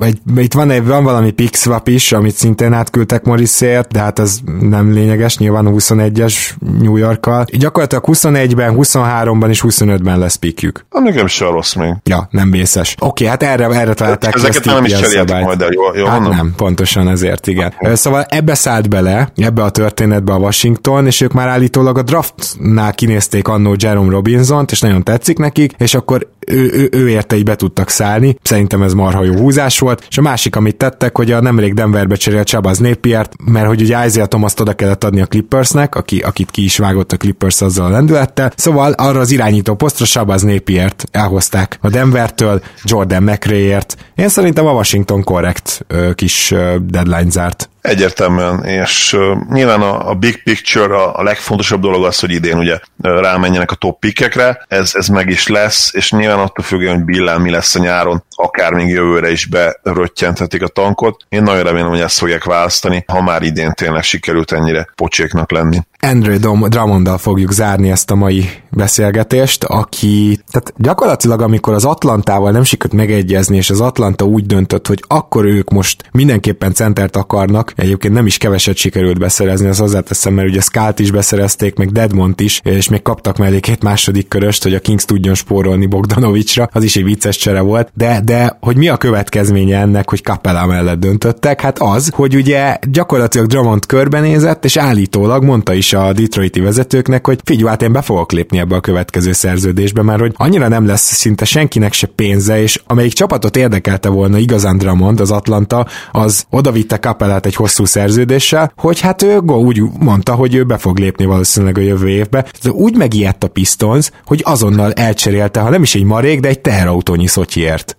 egy, itt van, egy, van valami pick swap is, amit szintén átküldtek Morrisért, de hát ez nem lényeges, nyilván huszonegyes New Yorkkal. Gyakorlatilag huszonegyben, huszonháromban és huszonötben lesz pikjük. A nekem se rossz még. Ja, nem vészes. Oké, okay, hát erre, erre találták ki a szabályt. Ezeket nem is cseréltek majd el, jól, jól hát mondom? Nem, pontosan ezért, igen. Hát. Szóval ebbe szállt bele, ebbe a történetbe a Washington, és ők már állítólag a draftnál kinézték annó Jerome Robinsont, és nagyon tetszik nekik, és akkor ő, ő, ő érte így be tudtak szállni. Szerintem ez marha jó húzás volt, és a másik, amit tettek, hogy a nemrég Denverbe cserélt Shabazz Napiert, mert hogy ugye Isaiah Thomast oda kellett adni a Clippersnek, aki, akit ki is vágott a Clippers azzal a lendülettel, szóval arra az irányító posztra Shabazz Napiert elhozták a Denvertől, Jordan McRae-ért. Én szerintem a Washington korrekt kis deadline zárt. Egyértelműen, és uh, nyilván a, a big picture, a, a legfontosabb dolog az, hogy idén ugye rámenjenek a top pickekre, ez, ez meg is lesz, és nyilván attól függően, hogy Billel mi lesz a nyáron, akár még jövőre is beröttyenthetik a tankot. Én nagyon remélem, hogy ezt fogják választani, ha már idén tényleg sikerült ennyire pocséknak lenni. Andrew Drummonddal fogjuk zárni ezt a mai beszélgetést, aki, tehát gyakorlatilag amikor az Atlantával nem sikerült megegyezni, és az Atlanta úgy döntött, hogy akkor ők most mindenképpen centert akarnak, egyébként nem is keveset sikerült beszerezni, az hozzáteszem, mert ugye Scalt is beszerezték, meg Dedmont is, és még kaptak mellé két második köröst, hogy a Kings tudjon spórolni Bogdanovicsra, az is egy vicces csere volt, de, de hogy mi a következménye ennek, hogy Capelá mellett döntöttek? Hát az, hogy ugye gyakorlatilag Drummond körbenézett, és állítólag mondta is a detroiti vezetőknek, hogy figyelj, hát én be fogok lépni ebbe a következő szerződésbe, mert hogy annyira nem lesz szinte senkinek se pénze, és amelyik csapatot érdekelte volna igazán Drummond, az Atlanta, az odavitte Capelát egy hosszú szerződéssel, hogy hát ő úgy mondta, hogy ő be fog lépni valószínűleg a jövő évbe. Úgy megijedt a Pistons, hogy azonnal elcserélte, ha nem is egy marék, de egy teherautónyi Szotyiért.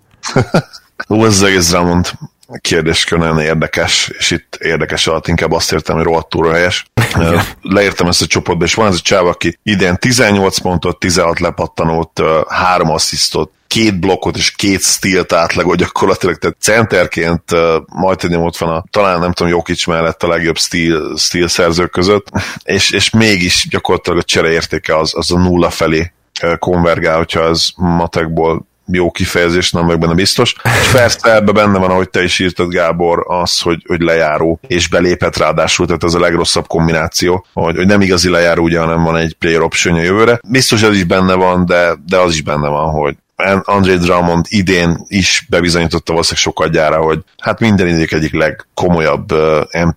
Ó, ez az egész Drummond kérdéskör nagyon érdekes, és itt érdekes alatt inkább azt értem, hogy rohadtúra helyes. Leértem ezt a csoportba, és van ez a csáv, aki idén tizennyolc pontot, tizenhat lepattanót, három asszisztot, két blokkot és két stealt átlagot gyakorlatilag, tehát centerként majdnem ott van a, talán nem tudom, Jokic mellett a legjobb steal, steal szerzők között, és, és mégis gyakorlatilag a csereértéke az, az a nulla felé konvergál, hogyha ez matekból jó kifejezés, nem vagyok benne biztos. És persze ebben benne van, ahogy te is írtad, Gábor, az, hogy, hogy lejáró, és belépett ráadásul, tehát ez a legrosszabb kombináció, hogy, hogy nem igazi lejáró, ugye, hanem van egy player option a jövőre. Biztos ez is benne van, de, de az is benne van, hogy Andre Drummond idén is bebizonyította valószínűleg sokat gyára, hogy hát minden idők egyik legkomolyabb uh,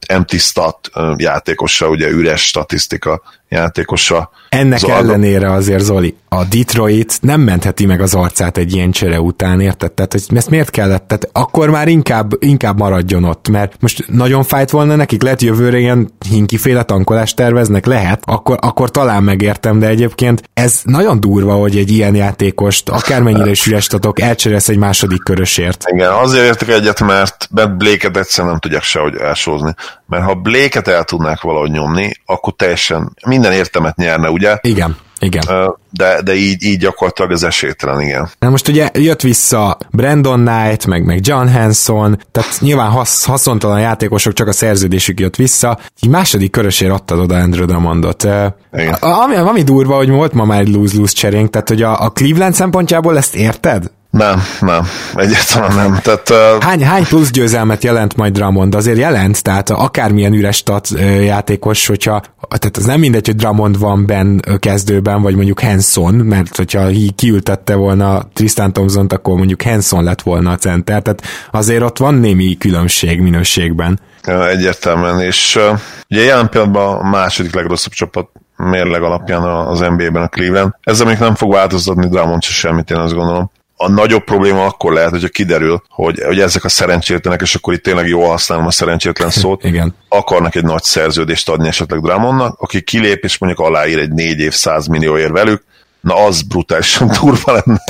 empty stat uh, játékosa, ugye üres statisztika játékosa. Ennek Zolga. ellenére azért, Zoli, a Detroit nem mentheti meg az arcát egy ilyen csere után, érted? Tehát, hogy ezt miért kellett? Tehát akkor már inkább, inkább maradjon ott, mert most nagyon fájt volna nekik, lehet jövőre ilyen hinkiféle tankolást terveznek, lehet, akkor, akkor talán megértem, de egyébként ez nagyon durva, hogy egy ilyen játékost, akármennyire is ürestatok, elcserélsz egy második körösért. Igen, azért értek egyet, mert Blake-et egyszerűen nem tudják sehogy elsózni. Mert ha Blake-et el tudnák valahogy nyomni, akkor teljesen minden értemet nyerne, ugye? Igen. Igen. De, de így, így gyakorlatilag az esélytelen, igen. Na most ugye jött vissza Brandon Knight, meg, meg John Henson, tehát nyilván hasz, haszontalan játékosok, csak a szerződésük jött vissza. Így második körösért adtad oda Andrew Drummondot. Ami, ami durva, hogy volt ma már egy lose-lose cserénk, tehát hogy a, a Cleveland szempontjából ezt érted? Nem, nem, egyáltalán nem. Tehát, uh... hány, hány plusz győzelmet jelent majd Drummond? Azért jelent, tehát akármilyen üres tat játékos, hogyha, tehát az nem mindegy, hogy Drummond van benn kezdőben, vagy mondjuk Henson, mert hogyha kiültette volna Tristan Thompsont, akkor mondjuk Henson lett volna a center, tehát azért ott van némi különbség minőségben. Egyértelműen, és uh, ugye jelen pillanatban a második legrosszabb csapat mérleg alapján az en bé á-ben a Cleveland. Ezzel még nem fog változtatni Drummond se semmit, én azt gondolom. A nagyobb probléma akkor lehet, hogyha kiderül, hogy, hogy ezek a szerencsétlenek, és akkor itt tényleg jól használom a szerencsétlen szót, igen, akarnak egy nagy szerződést adni esetleg Drummondnak, aki kilép, és mondjuk aláír egy négy év száz millióért velük, na az brutálisan durva lenne.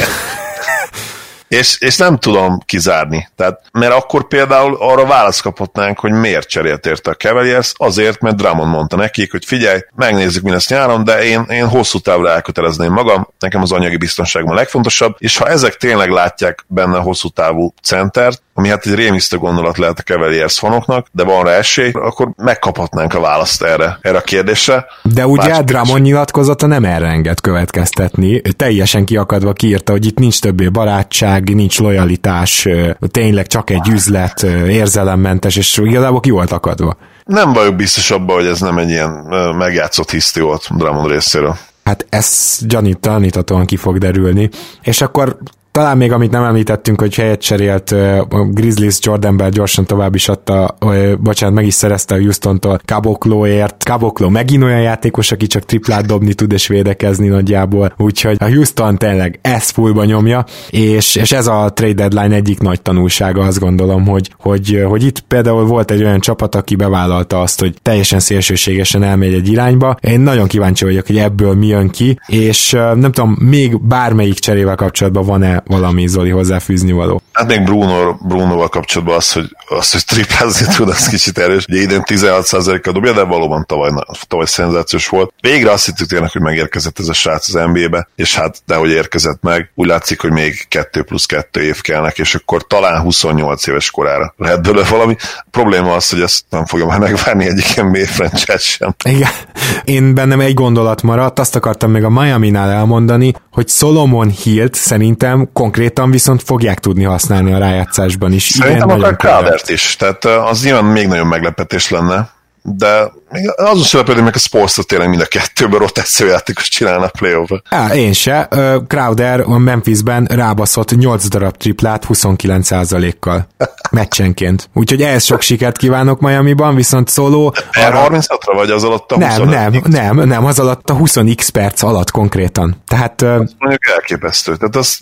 és, és nem tudom kizárni. Tehát, mert akkor például arra választ kaphatnánk, hogy miért cserélt érte a Cavaliers, azért, mert Drummond mondta nekik, hogy figyelj, megnézzük mi lesz nyáron, de én, én hosszú távra elkötelezném magam, nekem az anyagi biztonságom a legfontosabb, és ha ezek tényleg látják benne a hosszú távú centert, ami hát egy rémisztő gondolat lehet a Cavaliers fanoknak, de van rá esély, akkor megkaphatnánk a választ erre, erre a kérdésre. De ugye Drummond nyilatkozata nem erre enged következtetni, teljesen kiakadva kiírta, hogy itt nincs többé barátság, nincs lojalitás, tényleg csak egy üzlet, érzelemmentes, és igazából ki volt akadva. Nem vagyok biztos abban, hogy ez nem egy ilyen megjátszott hiszti volt Drummond részéről. Hát ez gyaníthatóan ki fog derülni, és akkor talán még amit nem említettünk, hogy helyet cserélt uh, Grizzlies Jordan-bel gyorsan tovább is adta, uh, bocsánat, meg is szerezte a Houstontól Caboclóért. Caboclo megint olyan játékos, aki csak triplát dobni tud és védekezni nagyjából, úgyhogy a Houston tényleg ezt fullba nyomja, és, és ez a trade deadline egyik nagy tanulsága, azt gondolom, hogy, hogy, hogy itt például volt egy olyan csapat, aki bevállalta azt, hogy teljesen szélsőségesen elmegy egy irányba. Én nagyon kíváncsi vagyok, hogy ebből mi jön ki, és uh, nem tudom, még bármelyik cserével kapcsolatban van-e valami, Zoli, hozzáfűzni való. Hát még Bruno, Brunoval kapcsolatban az, hogy, az, hogy triplázni tud, az kicsit erős. Ugye idén tizenhat százalékkal dobja, de valóban tavaly, tavaly szenzációs volt. Végre azt hittük tényleg, hogy megérkezett ez a srác az en bé á-be, és hát dehogy érkezett meg. Úgy látszik, hogy még kettő plusz kettő év kellnek, és akkor talán huszonnyolc éves korára lehet belőle valami. A probléma az, hogy ezt nem fogja már megvárni egyik en bé á franchise sem. Igen. Én bennem egy gondolat maradt, azt akartam még a Miami-nál elmondani, hogy Solomon Hill-t szerintem konkrétan viszont fogják tudni használni a rájátszásban is. Szerintem akár Crowdert is, tehát az nyilván még nagyon meglepetés lenne, de azon sem lepődünk, hogy a Spurs-t tényleg mind a kettőből rotációjátékos csinálna a playoffra. Á, én se. Crowder a Memphisben rábaszott nyolc darab triplát huszonkilenc százalékkal meccsenként. Úgyhogy ehhez sok sikert kívánok Miamiban, viszont szóló... Arra... harmincatra vagy az alatt a huszonöt? Nem, nem, nem, nem, az alatt a húsz x perc alatt konkrétan. Tehát... Azt mondjuk elképesztő. Tehát az,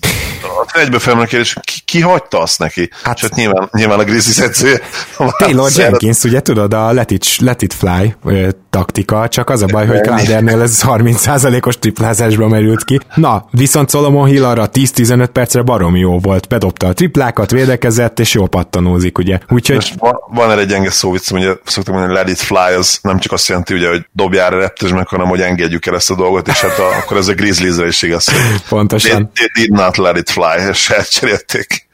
az egyből felmerül a kérdés, ki, ki hagyta azt neki? Hát, hát nyilván, nyilván a Grizzlies edzője. Taylor Jenkins, ugye tudod, a Let It, let it fly taktika, csak az a baj, hogy Crowdernél ez harminc százalékos triplázásba merült ki. Na, viszont Solomon Hill arra tíz-tizenöt percre baromi jó volt. Bedobta a triplákat, védekezett, és jól pattanózik, ugye? Úgyhogy... Van, van erre egy gyenge szóvicc, ugye szoktam mondani, let it fly, az nem csak azt jelenti, ugye, hogy dobjára reptes meg, hanem, hogy engedjük el ezt a dolgot, és hát a, akkor ez a Grizzliesre is igaz. Pontosan. They, they did not let it fly, és elcserélték.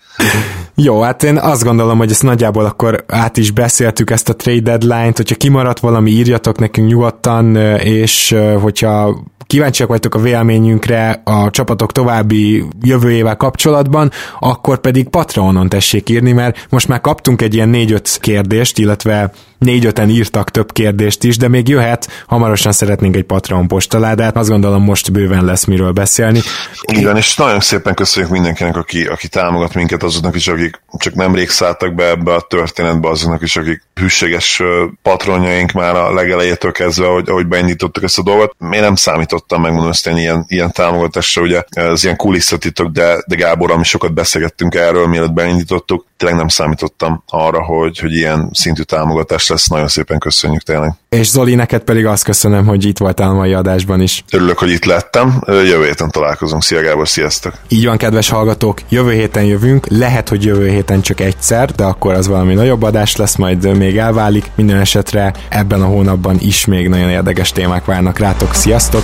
Jó, hát én azt gondolom, hogy ezt nagyjából akkor át is beszéltük, ezt a trade deadline-t, hogyha kimaradt valami, írjatok nekünk nyugodtan, és hogyha kíváncsiak vagytok a véleményünkre a csapatok további jövőjével kapcsolatban, akkor pedig Patreonon tessék írni, mert most már kaptunk egy ilyen négy-öt kérdést, illetve négy-öten írtak több kérdést is, de még jöhet, hamarosan szeretnénk egy Patreon postaládát, azt gondolom most bőven lesz miről beszélni. Igen, és nagyon szépen köszönjük mindenkinek, aki, aki támogat minket, azoknak is, akik csak nemrég szálltak be ebbe a történetbe, azoknak is, akik hűséges patronjaink már a legelejétől kezdve, ahogy, ahogy beindítottuk ezt a dolgot. Én nem számítottam, megmondom ezt, én ilyen, ilyen támogatásra, ugye ez ilyen kulisszatitok, de, de Gáborral mi sokat beszélgettünk erről, mielőtt beindítottuk, tényleg nem számítottam arra, hogy, hogy ilyen szintű támogatás lesz, nagyon szépen köszönjük tényleg. És Zoli, neked pedig azt köszönöm, hogy itt voltál a mai adásban is. Örülök, hogy itt lettem, jövő héten találkozunk. Szia Gábor, sziasztok! Így van, kedves hallgatók, jövő héten jövünk, lehet, hogy jövő héten csak egyszer, de akkor az valami nagyobb adás lesz, majd még elválik, minden esetre ebben a hónapban is még nagyon érdekes témák várnak rátok, sziasztok!